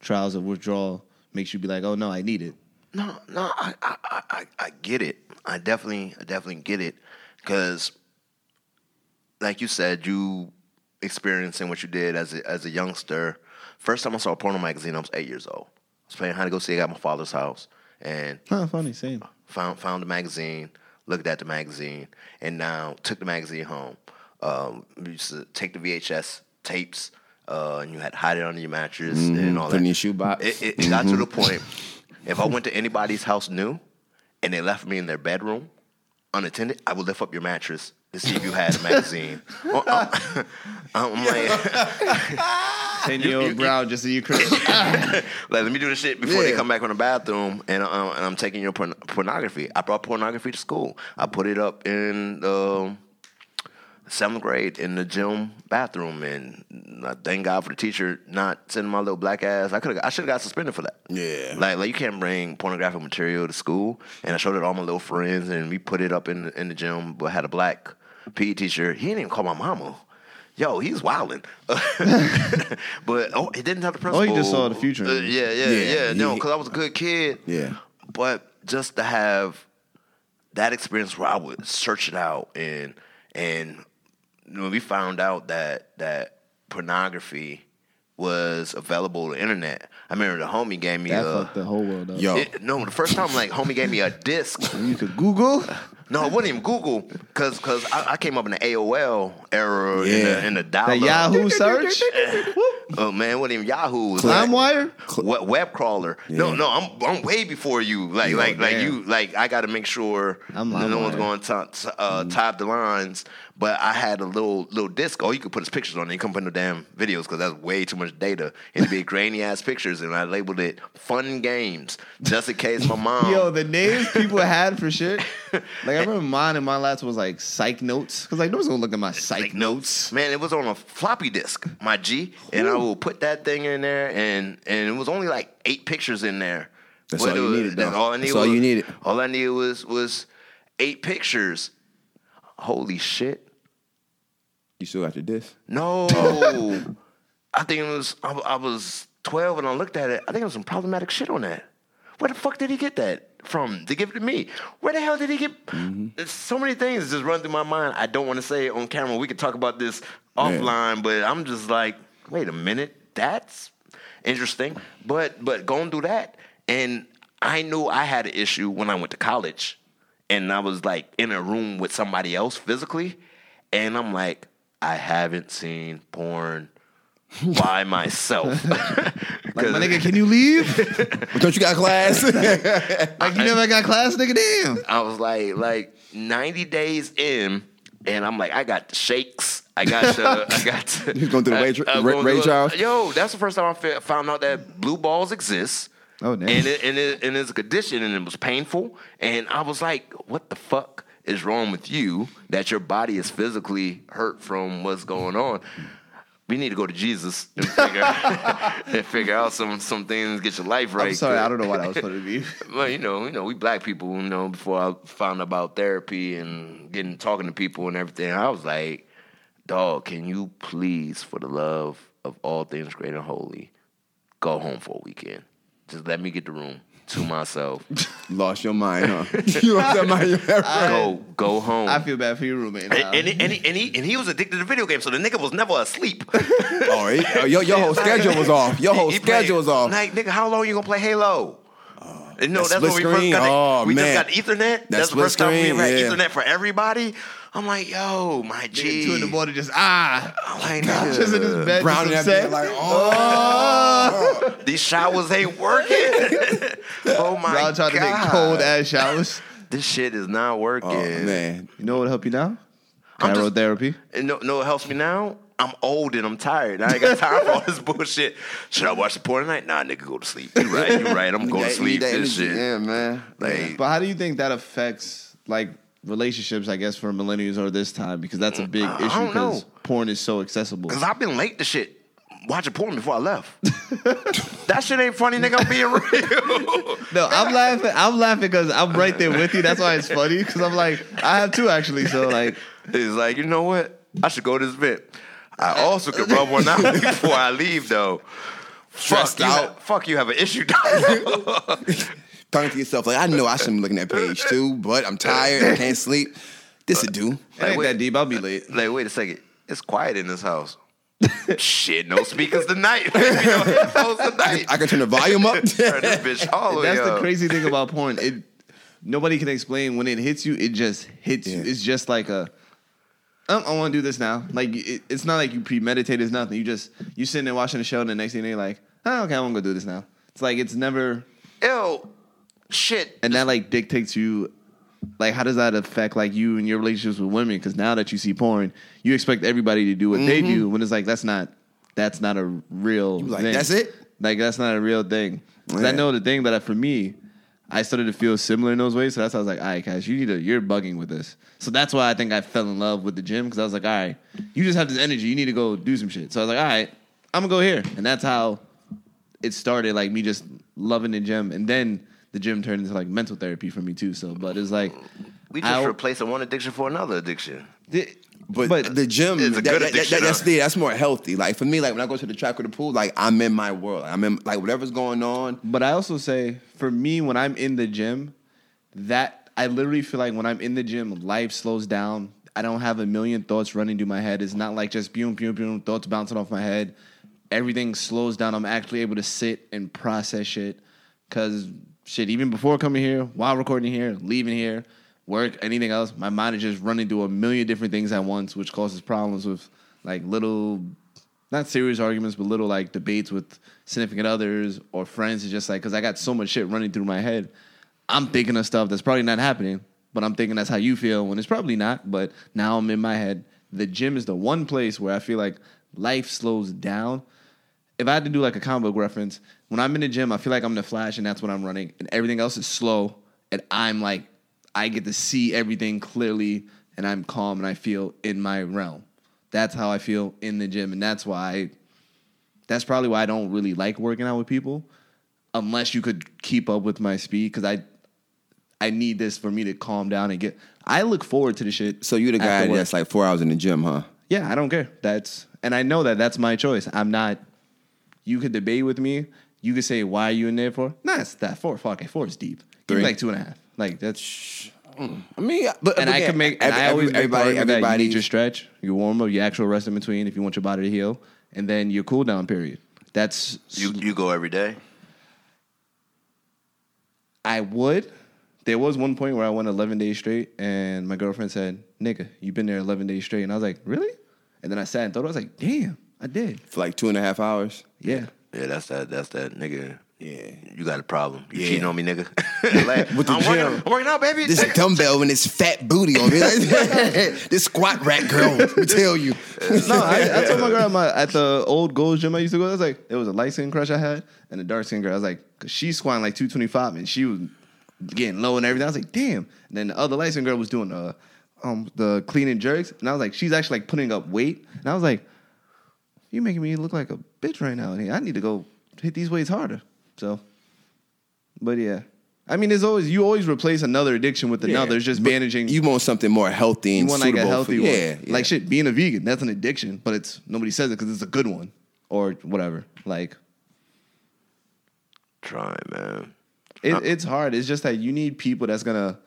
trials of withdrawal makes you be like, oh no, I need it. No, no, I I, I, I get it. I definitely, I definitely get it because, like you said, you experiencing what you did as a, as a youngster. First time I saw a porno magazine, I was eight years old. I was playing hide and go seek at my father's house, and huh, funny, same. Found found the magazine, looked at the magazine, and now took the magazine home. Um, we used to take the V H S tapes, uh, and you had to hide it under your mattress mm-hmm. and all that. Put in your shoebox. It, it, it mm-hmm. got to the point, if I went to anybody's house new and they left me in their bedroom unattended, I would lift up your mattress to see if you had a magazine. Or, I'm, I'm like... ten-year-old Brown just so you crazy. Like, let me do this shit before yeah. they come back from the bathroom, and, uh, and I'm taking your porn- pornography. I brought pornography to school. I put it up in... Uh, seventh grade in the gym bathroom, and I thank God for the teacher not sending my little black ass. I could have, I should have got suspended for that. Yeah, like like you can't bring pornographic material to school. And I showed it to all my little friends, and we put it up in in the gym. But I had a black P E teacher. He didn't even call my mama. Yo, he's wilding. But oh, he didn't have the principal. Oh, you just saw the future. Uh, yeah, yeah, yeah, yeah. No, because I was a good kid. Yeah, but just to have that experience where I would search it out and and. When we found out that that pornography was available on the internet, I remember the homie gave me that a... That fucked the whole world up. Yo. It, no, the first time, like, homie gave me a disc. You could Google? No, it wasn't even Google, because I, I came up in the A O L era, yeah. in, the, in the dollar. The Yahoo search? Oh man, what even Yahoo was LimeWire? Like, what web crawler? Yeah. No, no, I'm I'm way before you. Like, oh, like, damn. like you, like I got to make sure I'm that no one's going to uh, mm. top the lines. But I had a little little disc. Oh, you could put his pictures on it. You couldn't put no damn videos because that's way too much data. It'd be grainy ass pictures, and I labeled it "Fun Games" just in case my mom. Yo, the names people had for shit. Like I remember mine and my last was like Psych Notes because like no one's gonna look at my Psych like, Notes. Man, it was on a floppy disk, my G, Ooh. and I would put that thing in there, and and it was only like eight pictures in there. That's but all you was, needed. Though. All I needed. That's all was, you needed. All I needed was was eight pictures. Holy shit. You still got your disc? No. I think it was, I, I was twelve and I looked at it. I think it was some problematic shit on that. Where the fuck did he get that from to give it to me? Where the hell did he get? Mm-hmm. There's so many things just run through my mind. I don't want to say it on camera. We could talk about this Man. offline, but I'm just like, wait a minute. That's interesting. But, but going through that, and I knew I had an issue when I went to college and I was like in a room with somebody else physically, and I'm like, I haven't seen porn by myself. Like, my nigga, can you leave? Don't you got class? Like, you never got class, nigga? Damn. I was like, like ninety days in, and I'm like, I got the shakes. I got the, I got the. You going through the rage, uh, ra- rage house? Yo, that's the first time I found out that blue balls exist. Oh, nice. And it, and it, and it's a condition, and it was painful. And I was like, what the fuck is wrong with you that your body is physically hurt from what's going on? We need to go to Jesus and figure, and figure out some some things, get your life right. I'm sorry, I don't know what I was supposed to be. Well, you know, you know, we black people, you know, before I found out about therapy and getting talking to people and everything, I was like, dog, can you please, for the love of all things great and holy, go home for a weekend? Just let me get the room to myself. Lost your mind, huh? You lost your mind. Go, go home. I feel bad for your roommate. Now. And, and, and, he, and, he, and he was addicted to video games, so the nigga was never asleep. Oh, he, your, your whole schedule was off. Your whole he, he schedule played, was off. Like, nigga, how long you gonna play Halo? Oh, you no, know, that's, that's when we first got. Oh, we man. just got Ethernet. That's, that's the first time we ever had yeah. Ethernet for everybody. I'm like, yo, my G. Two in the morning, just ah, I'm like, nah. Just in his bed, Brown just upset. Like, oh, these showers ain't working. Oh my god, y'all trying to make cold ass showers. This shit is not working. Oh man, you know what will help you now? Chirotherapy. No, no, it helps me now. I'm old and I'm tired. I ain't got time for all this bullshit. Should I watch the porn tonight? Nah, nigga, go to sleep. You right, you right. I'm going to sleep. This shit, yeah, man. Like, but how do you think that affects like? relationships, I guess, for millennials or this time, because that's a big issue because porn is so accessible. Because I've been late to shit watching porn before I left. That shit ain't funny, nigga. I'm being real. No, I'm laughing. I'm laughing because I'm right there with you. That's why it's funny, because I'm like, I have two actually. So like, it's like, you know what? I should go to this event. I also could rub one out before I leave, though. Fuck you. Have, fuck you. Have an issue, dog. Talking to yourself, like, I know I shouldn't be looking at page two, but I'm tired, I can't sleep. This would do. It ain't that deep, I'll be late. Like, wait a second. It's quiet in this house. Shit, no speakers tonight. No headphones tonight. I can turn the volume up. Turn this bitch all the way up. That's the crazy thing about porn. It Nobody can explain when it hits you, it just hits yeah. you. It's just like a, um, I want to do this now. Like, it, it's not like you premeditate, it's nothing. You just, you sitting there watching the show, and the next thing you're like, oh, okay, I want to go do this now. It's like, it's never. Ew. Shit. And that like dictates you. Like, how does that affect like you and your relationships with women? Because now that you see porn, you expect everybody to do what mm-hmm. they do, when it's like, that's not That's not a real like, thing. That's it? Like, that's not a real thing. Because yeah. I know the thing, but for me, I started to feel similar in those ways. So that's how I was like, alright guys, you need to, you're bugging with this. So that's why I think I fell in love with the gym, because I was like, alright, you just have this energy, you need to go do some shit. So I was like, alright, I'm gonna go here. And that's how it started, like me just loving the gym. And then the gym turned into like mental therapy for me too. So, but it's like we just replace one addiction for another addiction. The, but, but the gym is a that, good that, addiction. That, that's the that's more healthy. Like for me, like when I go to the track or the pool, like I'm in my world. I'm in like whatever's going on. But I also say for me, when I'm in the gym, that I literally feel like when I'm in the gym, life slows down. I don't have a million thoughts running through my head. It's not like just boom, boom, boom, thoughts bouncing off my head. Everything slows down. I'm actually able to sit and process shit because. Shit, even before coming here, while recording here, leaving here, work, anything else, my mind is just running through a million different things at once, which causes problems with like little not serious arguments, but little like debates with significant others or friends. It's just like, because I got so much shit running through my head, I'm thinking of stuff that's probably not happening, but I'm thinking that's how you feel when it's probably not. But now I'm in my head. The gym is the one place where I feel like life slows down. If I had to do like a comic book reference, when I'm in the gym, I feel like I'm the Flash, and that's when I'm running, and everything else is slow, and I'm like, I get to see everything clearly, and I'm calm, and I feel in my realm. That's how I feel in the gym, and that's why, that's probably why I don't really like working out with people, unless you could keep up with my speed, because I, I need this for me to calm down and get. I look forward to the shit. So you the guy that's like four hours in the gym, huh? Yeah, I don't care. That's and I know that that's my choice. I'm not. You could debate with me. You could say, why are you in there for? Nah, it's that four. Fuck it. Four is deep. Give me like two and a half. Like, that's... I mean... But, and but I yeah, could make... Every, and I always everybody, make everybody that you need your stretch, your warm-up, your actual rest in between if you want your body to heal, and then your cool-down period. That's... You you go every day? I would. There was one point where I went eleven days straight, and my girlfriend said, nigga, you've been there eleven days straight. And I was like, really? And then I sat and thought, I was like, damn, I did. For like two and a half hours? Yeah. Yeah, that's that, that's that, nigga. Yeah. You got a problem. You yeah. cheating on me, nigga. Like, with the I'm, working, I'm working out, baby. This dumbbell and this fat booty on me. This squat rack, girl. Let me tell you. No, I, I told my girl at, my, at the old Gold's gym I used to go, I was like, it was a light-skinned crush I had and a dark-skinned girl. I was like, because she squatting like two twenty-five, and she was getting low and everything. I was like, damn. And then the other light-skinned girl was doing uh, um, the clean and jerks, and I was like, she's actually like putting up weight. And I was like, you making me look like a bitch right now. I need to go hit these weights harder. So, but yeah. I mean, there's always, you always replace another addiction with another. Yeah, it's just managing. You want something more healthy and you want like a healthy for, one. Yeah, yeah. Like shit, being a vegan, that's an addiction, but it's, nobody says it because it's a good one or whatever. Like. Try, man. Try. It, it's hard. It's just that you need people that's going to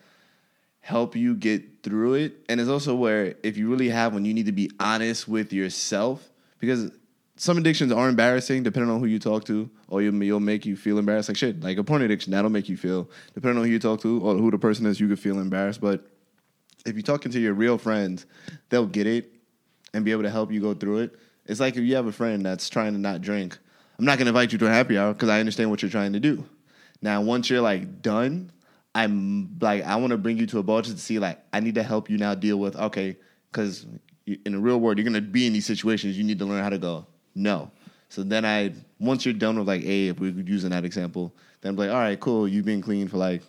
help you get through it. And it's also where if you really have one, you need to be honest with yourself. Because some addictions are embarrassing, depending on who you talk to, or you'll, you'll make you feel embarrassed. Like shit, like a porn addiction, that'll make you feel, depending on who you talk to or who the person is, you could feel embarrassed. But if you're talking to your real friends, they'll get it and be able to help you go through it. It's like if you have a friend that's trying to not drink, I'm not going to invite you to a happy hour because I understand what you're trying to do. Now, once you're like done, I'm like, I want to bring you to a bar just to see, like, I need to help you now deal with, okay, because in the real world, you're going to be in these situations. You need to learn how to go, no. So then I, once you're done with like, A, if we're using that example, then I'm like, all right, cool. You've been clean for like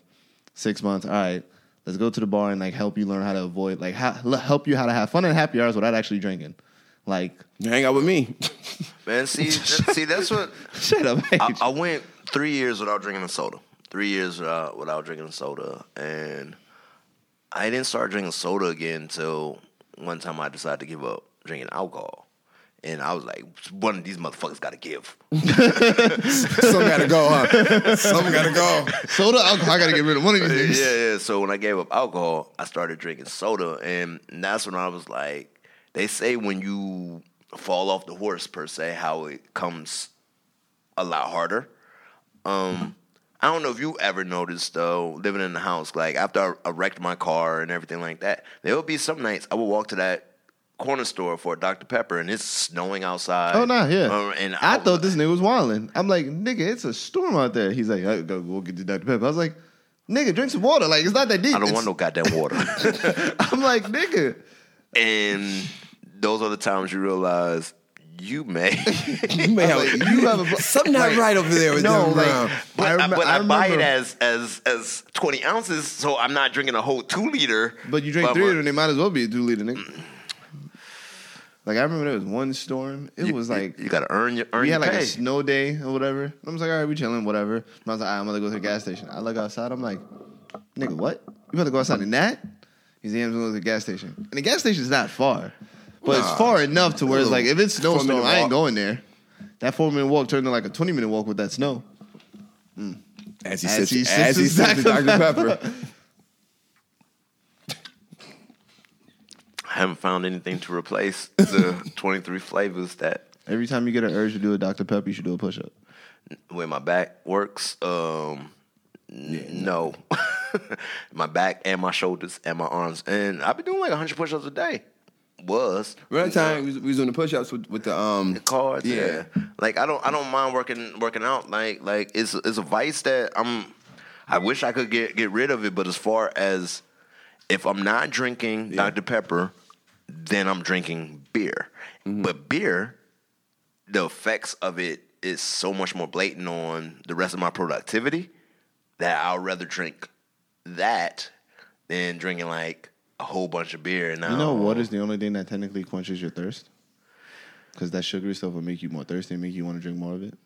six months. All right, let's go to the bar and like help you learn how to avoid, like how, help you how to have fun and happy hours without actually drinking. Like, you hang out with me. Man, see, that, see, that's what. Shut up. I, I went three years without drinking a soda. Three years without, without drinking a soda. And I didn't start drinking soda again until... One time I decided to give up drinking alcohol. And I was like, one of these motherfuckers got to give. Some got to go, huh? Some got to go. Soda, alcohol, I got to get rid of one of these. Yeah, yeah. So when I gave up alcohol, I started drinking soda. And that's when I was like, they say when you fall off the horse, per se, how it comes a lot harder. Um, I don't know if you ever noticed, though, living in the house, like, after I wrecked my car and everything like that, there would be some nights I would walk to that corner store for a Doctor Pepper, and it's snowing outside. Oh, nah, yeah. Um, and I, I thought like, this nigga was wilding. I'm like, nigga, it's a storm out there. He's like, I gotta go get the Doctor Pepper. I was like, nigga, drink some water. Like, it's not that deep. I don't it's... want no goddamn water. I'm like, nigga. And those are the times you realize... You may, you may have, like, you have a, something not like, right over there with no, them. Like, but I, rem- but I, I buy it as as as twenty ounces, so I'm not drinking a whole two liter. But you drink but, three liter, and it might as well be a two liter, nigga. Like I remember there was one storm. It you, was like you, you gotta earn your earn. We had your like pay. A snow day or whatever. I was like, all right, we chilling, whatever. And I was like, all right, I'm gonna go to the gas station. I look outside. I'm like, nigga, what? You better go outside in that? He's the ambulance to the gas station, and the gas station's not far. But nah, it's far enough to where it's like, if it's snowstorm, I ain't going there. That four-minute walk turned into like a twenty-minute walk with that snow. Mm. As he as says, he says, as he says Doctor Pepper. I haven't found anything to replace the twenty-three flavors that... Every time you get an urge to do a Doctor Pepper, you should do a push-up. When my back works, um, yeah. no. My back and my shoulders and my arms. And I've been doing like one hundred push-ups a day. Was right time we was doing the push ups with, with the um the cards. Yeah, yeah. Like I don't I don't mind working working out. Like like it's it's a vice that I'm. I wish I could get, get rid of it, but as far as if I'm not drinking yeah. Doctor Pepper, then I'm drinking beer. Mm-hmm. But beer, the effects of it is so much more blatant on the rest of my productivity that I'd rather drink that than drinking like a whole bunch of beer. Now, you know, water's the only thing that technically quenches your thirst, because that sugary stuff will make you more thirsty and make you want to drink more of it.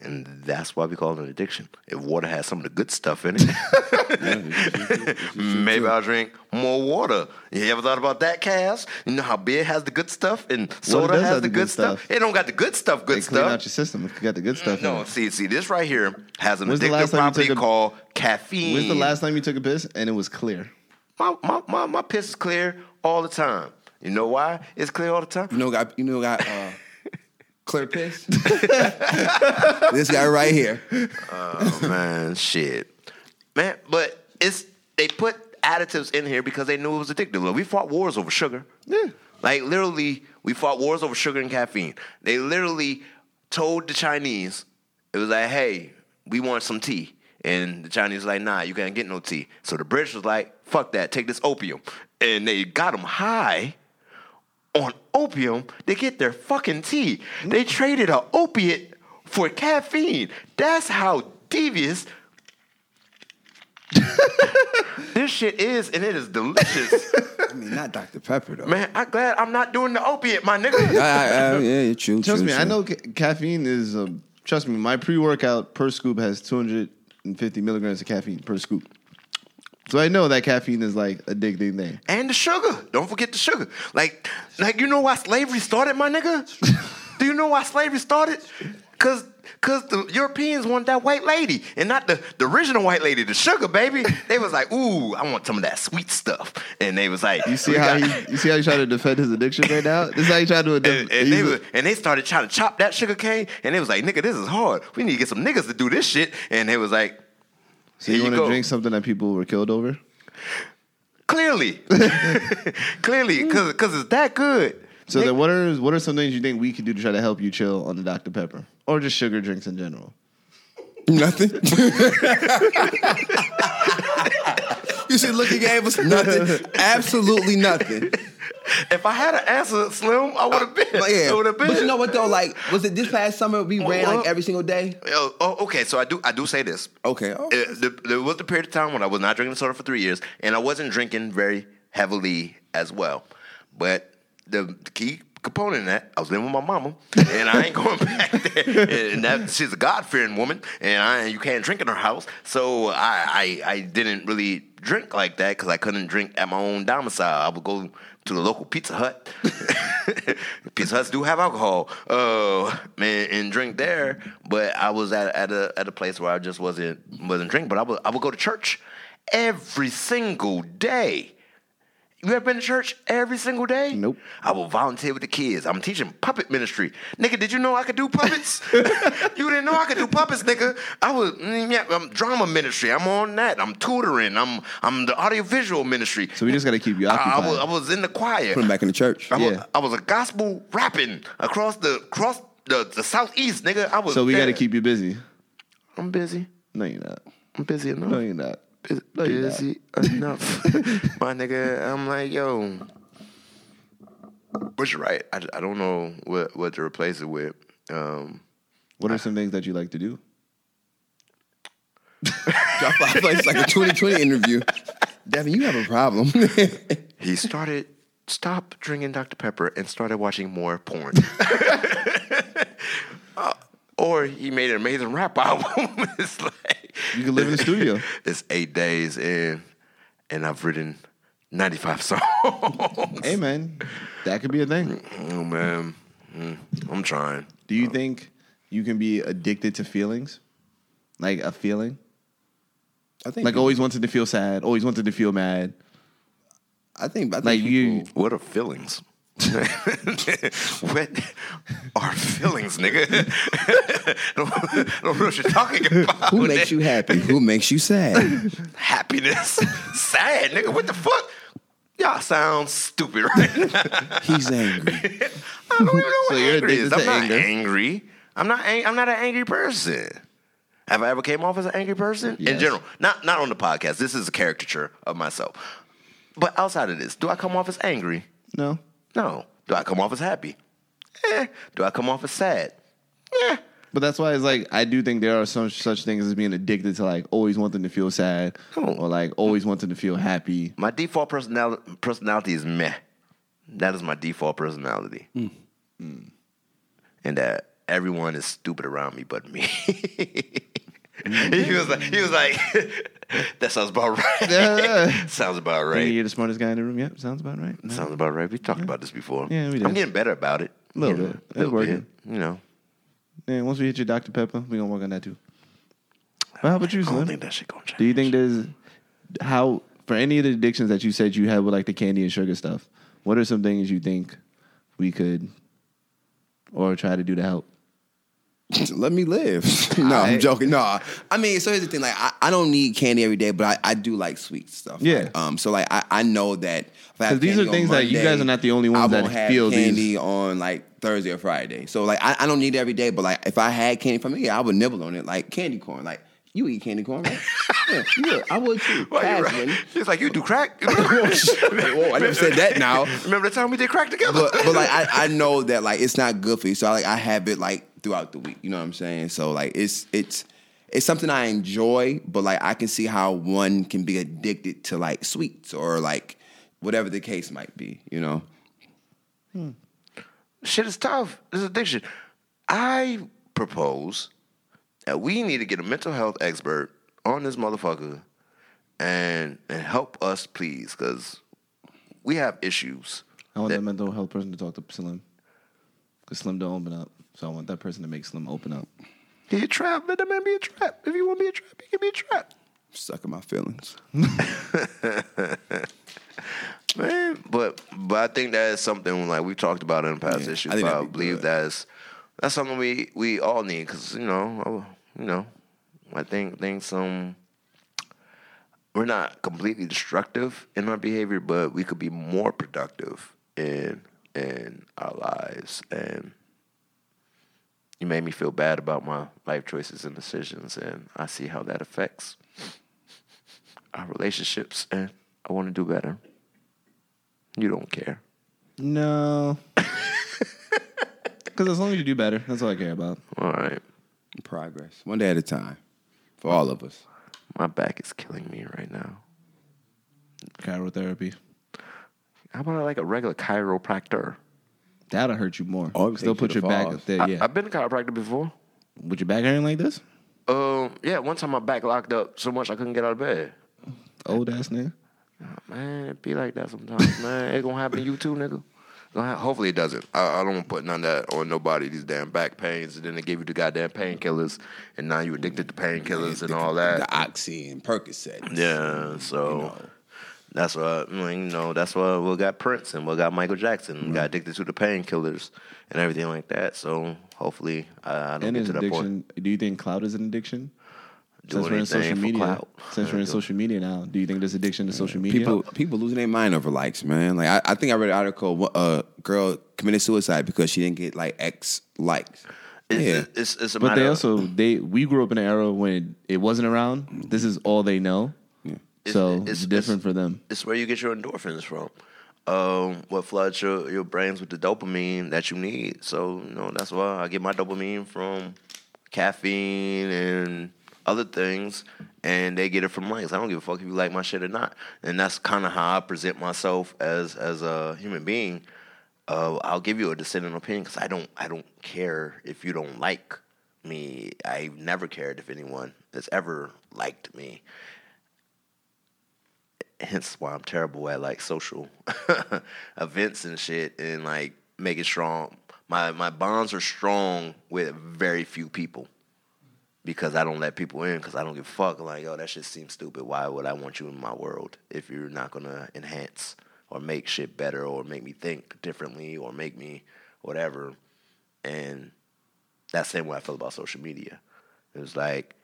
And that's why we call it an addiction. If water has some of the good stuff in it, maybe I'll drink more water. You ever thought about that, Cass? You know how beer has the good stuff and soda has the good stuff? stuff? It don't got the good stuff, good they stuff. Clean out your system. It got the good stuff no, in it. No, see, see, this right here has an when's addictive property a, called caffeine. When's the last time you took a piss and it was clear? My, my, my, my piss is clear all the time. You know why it's clear all the time? You know, got, you know, got... Uh, clear piss. This guy right here. Oh man, shit, man. But it's they put additives in here because they knew it was addictive. Like, we fought wars over sugar. Yeah, like literally, we fought wars over sugar and caffeine. They literally told the Chinese, it was like, hey, we want some tea, and the Chinese was like, nah, you can't get no tea. So the British was like, fuck that, take this opium, and they got them high on opium to get their fucking tea. They traded an opiate for caffeine. That's how devious this shit is, and it is delicious. I mean, not Doctor Pepper, though. Man, I'm glad I'm not doing the opiate, my nigga. I, I, I, yeah, you're true. Trust true, me, true. I know ca- caffeine is, um, trust me, my pre-workout per scoop has two hundred fifty milligrams of caffeine per scoop. So I know that caffeine is like a big thing there. And the sugar. Don't forget the sugar. Like, like you know why slavery started, my nigga? Do you know why slavery started? Because cause the Europeans wanted that white lady. And not the, the original white lady, the sugar, baby. They was like, ooh, I want some of that sweet stuff. And they was like... You see how got... he you see how he tried to defend his addiction right now? This is how he tried to... Addict... And, and, they was, and they started trying to chop that sugar cane. And they was like, nigga, this is hard. We need to get some niggas to do this shit. And they was like... So you, you want to drink something that people were killed over? Clearly. Clearly, because because it's that good. So Nick, then what are what are some things you think we could do to try to help you chill on the Doctor Pepper? Or just sugar drinks in general? Nothing. You should look at us. Nothing. Absolutely nothing. If I had an answer, Slim, I would have been. Uh, yeah. I would have been. But you know what though? Like, was it this past summer we ran like every single day? Oh, oh okay. So I do, I do say this. Okay. Oh. It, the, there was the period of time when I was not drinking soda for three years, and I wasn't drinking very heavily as well. But the key component in that, I was living with my mama, and I ain't going back there. And that she's a God fearing woman, and I you can't drink in her house. So I, I, I didn't really drink like that because I couldn't drink at my own domicile. I would go to the local Pizza Hut. Pizza Huts do have alcohol, uh, man, and drink there. But I was at at a at a place where I just wasn't wasn't drinking. But I would I would go to church every single day. You ever been to church every single day? Nope. I will volunteer with the kids. I'm teaching puppet ministry. Nigga, did you know I could do puppets? You didn't know I could do puppets, nigga. I was yeah, I'm drama ministry. I'm on that. I'm tutoring. I'm I'm the audiovisual ministry. So we just got to keep you occupied. I, I, was, I was in the choir. Put them back in the church. I, yeah. was, I was a gospel rapping across the across the, the southeast, nigga. I was. So we got to keep you busy. I'm busy. No, you're not. I'm busy enough. No, you're not. Busy enough. My nigga, I'm like, yo, but you're right. I, I don't know what, what to replace it with. Um, what are I, some things that you like to do? Drop out place like a twenty twenty interview. Devin, you have a problem. He started, stopped drinking Doctor Pepper and started watching more porn. uh, Or he made an amazing rap album. It's like you can live in the studio. It's eight days in, and I've written ninety-five songs. Hey man, that could be a thing. Oh man, I'm trying. Do you um, think you can be addicted to feelings, like a feeling? I think like people, always wanted to feel sad, always wanted to feel mad. I think, I think like people, you. What are feelings? What are feelings, nigga? I don't know what you're talking about. Who makes you happy? Who makes you sad? Happiness. Sad, nigga. What the fuck? y'all sound stupid right now. He's angry. I don't even know what so anger is. I'm not anger. angry. I'm not ang- I'm not an angry person. Have I ever came off as an angry person? Yes. In general. Not not on the podcast. This is a caricature of myself. But outside of this, do I come off as angry? No. No. Do I come off as happy? Eh. Do I come off as sad? Eh. But that's why it's like, I do think there are some such things as being addicted to like always wanting to feel sad or like always wanting to feel happy. My default personality personality is meh. That is my default personality. Mm. Mm. And that everyone is stupid around me but me. Mm-hmm. He was like, he was like that sounds about right. Yeah. Sounds about right. You're the smartest guy in the room. Yep, sounds about right. No. Sounds about right. We talked yeah. about this before. Yeah, we did. I'm getting better about it. A little you bit. A little working. bit. You know. And once we hit your Doctor Pepper, we're going to work on that too. Well, how about you, Slim? I don't think that shit going to change. Do you think there's, how, for any of the addictions that you said you had with like the candy and sugar stuff, what are some things you think we could or try to do to help? Let me live. No, right. I'm joking. No, I mean, so here's the thing. Like, I, I don't need candy every day, but I, I do like sweet stuff. Yeah. Like, um. So like, I, I know that because these are things Monday, that you guys are not the only ones I won't that have feel candy these. On like Thursday or Friday. So like, I, I don't need it every day, but like, if I had candy for me, yeah, I would nibble on it like candy corn. Like, you eat candy corn, right? Yeah, yeah, I would too. Well, you're right. She's like, you do crack. Whoa, I never said that now. Remember the time we did crack together? But, but like, I, I know that like it's not good for you, so I like I have it like. Throughout the week, you know what I'm saying? So like it's it's it's something I enjoy, but like I can see how one can be addicted to like sweets or like whatever the case might be, you know. Hmm. Shit is tough. This is addiction. I propose that we need to get a mental health expert on this motherfucker and and help us, please, because we have issues. I want that, that mental health person to talk to Slim, because Slim don't open up. So I want that person to make Slim open up. He a trap. Let that man be a trap. If you want to be a trap, he can be a trap. I'm stuck in my feelings. Man, but but I think that is something like we talked about in past yeah, issues. I, but I believe that's that's something we, we all need because you know I, you know I think think some we're not completely destructive in our behavior, but we could be more productive in in our lives and. You made me feel bad about my life choices and decisions, and I see how that affects our relationships, and I want to do better. You don't care. No. Because as long as you do better, that's all I care about. All right. Progress. One day at a time. For all of us. My back is killing me right now. Chirotherapy. How about like a regular chiropractor? That'll hurt you more. Oh, still put your back off. Up there. Yeah, I, I've been to chiropractor before. With your back hurting like this? Um, yeah. One time my back locked up so much I couldn't get out of bed. Old ass nigga. Oh, man, it be like that sometimes. Man, it gonna happen to you too, nigga. Ha- Hopefully it doesn't. I, I don't put none of that on nobody. These damn back pains, and then they give you the goddamn painkillers, and now you addicted to painkillers and all that. The Oxy and Percocet. Yeah. So. You know. That's why, you know, that's why we got Prince and we got Michael Jackson. We right. got addicted to the painkillers and everything like that. So hopefully I, I don't and get to that point. Do you think clout is an addiction? Do Since we're in social media, clout. Since we're in social media now, do you think there's addiction to social media? People, people losing their mind over likes, man. Like I, I think I read an article. A girl committed suicide because she didn't get like X likes. It's, yeah, it's, it's a but they also they we grew up in an era when it wasn't around. This is all they know. So it's, it's different it's, for them. It's where you get your endorphins from. Um, what floods your, your brains with the dopamine that you need. So, you know, that's why I get my dopamine from caffeine and other things, and they get it from likes. I don't give a fuck if you like my shit or not. And that's kind of how I present myself as as a human being. Uh, I'll give you a dissenting opinion because I don't I don't care if you don't like me. I've never cared if anyone has ever liked me. Hence why I'm terrible at like social events and shit, and like making strong. My my bonds are strong with very few people because I don't let people in because I don't give a fuck. I'm like, oh, that shit seems stupid. Why would I want you in my world if you're not gonna enhance or make shit better or make me think differently or make me whatever? And that's the same way I feel about social media. It was like,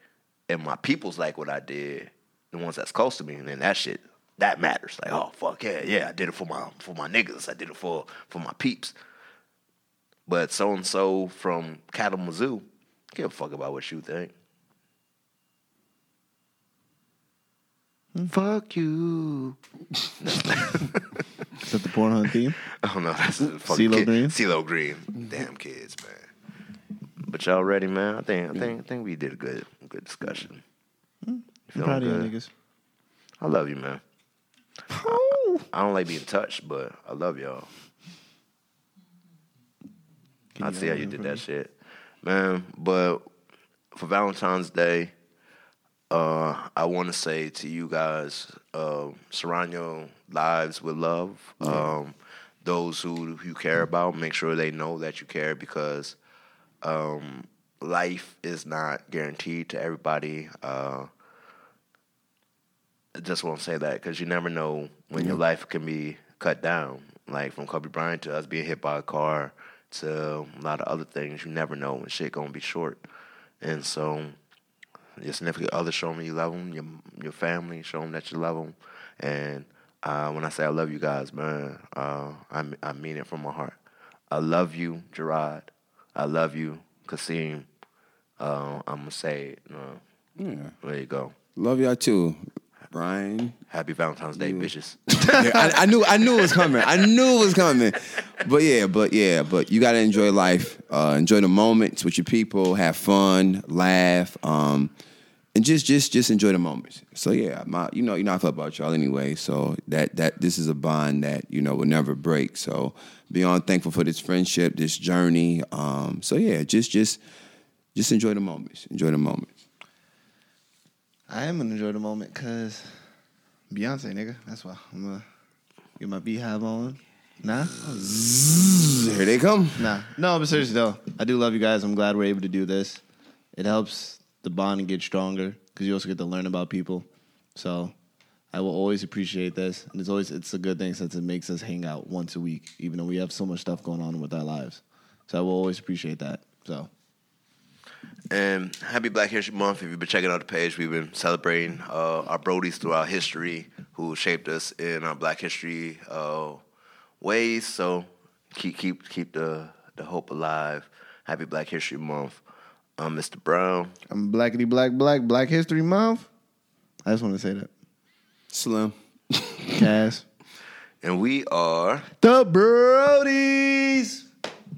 and my people's like what I did, the ones that's close to me, and then that shit. that matters. Like, oh, fuck yeah, yeah, I did it for my for my niggas. I did it for, for my peeps. But so-and-so from Kalamazoo, give a fuck about what you think. Fuck you. Is that the Pornhub theme? Oh, no, that's the fucking CeeLo Green? CeeLo Green. Damn kids, man. But y'all ready, man? I think I think, I think we did a good good discussion. I'm proud of you niggas. I love you, man. I, I don't like being touched, but I love y'all. I see how you did that shit. Man, but for Valentine's Day, uh, I want to say to you guys, uh, surround your lives with love. Um, those who you care about, make sure they know that you care, because um, life is not guaranteed to everybody. Uh, I just want to say that, because you never know when your life can be cut down. Like from Kobe Bryant to us being hit by a car, to a lot of other things. You never know when shit gonna be short. And so your significant other, show them you love them. Your, your family, show them that you love them. And uh, when I say I love you guys, man, uh, I, I mean it from my heart. I love you, Gerard. I love you, Kasim. Uh, I'm gonna say it. Uh, yeah. There you go. Love y'all too. Brian, happy Valentine's Day, you bitches. yeah, I, I knew, I knew it was coming. I knew it was coming. But yeah, but yeah, but you gotta enjoy life. Uh, enjoy the moments with your people. Have fun, laugh, um, and just, just, just enjoy the moments. So yeah, my, you know, you know, I feel about y'all anyway. So that, that, this is a bond that you know will never break. So beyond thankful for this friendship, this journey. Um, so yeah, just, just, just enjoy the moments. Enjoy the moments. I am gonna enjoy the moment, cause Beyonce, nigga. That's why I'm gonna get my beehive on. Nah, here they come. Nah, no, but seriously though, I do love you guys. I'm glad we're able to do this. It helps the bond get stronger, cause you also get to learn about people. So I will always appreciate this, and it's always it's a good thing since it makes us hang out once a week, even though we have so much stuff going on with our lives. So I will always appreciate that. So. And happy Black History Month. If you've been checking out the page, we've been celebrating uh, our Brodies throughout history, who shaped us in our Black history uh, ways. So keep keep keep the, the hope alive. Happy Black History Month. I'm Mister Brown. I'm Blackity Black Black Black History Month. I just want to say that. Slim. Cass. And we are the Brodies.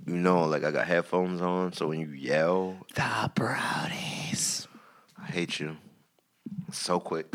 You know, like, I got headphones on, so when you yell... The Brodies. I hate you. So quick.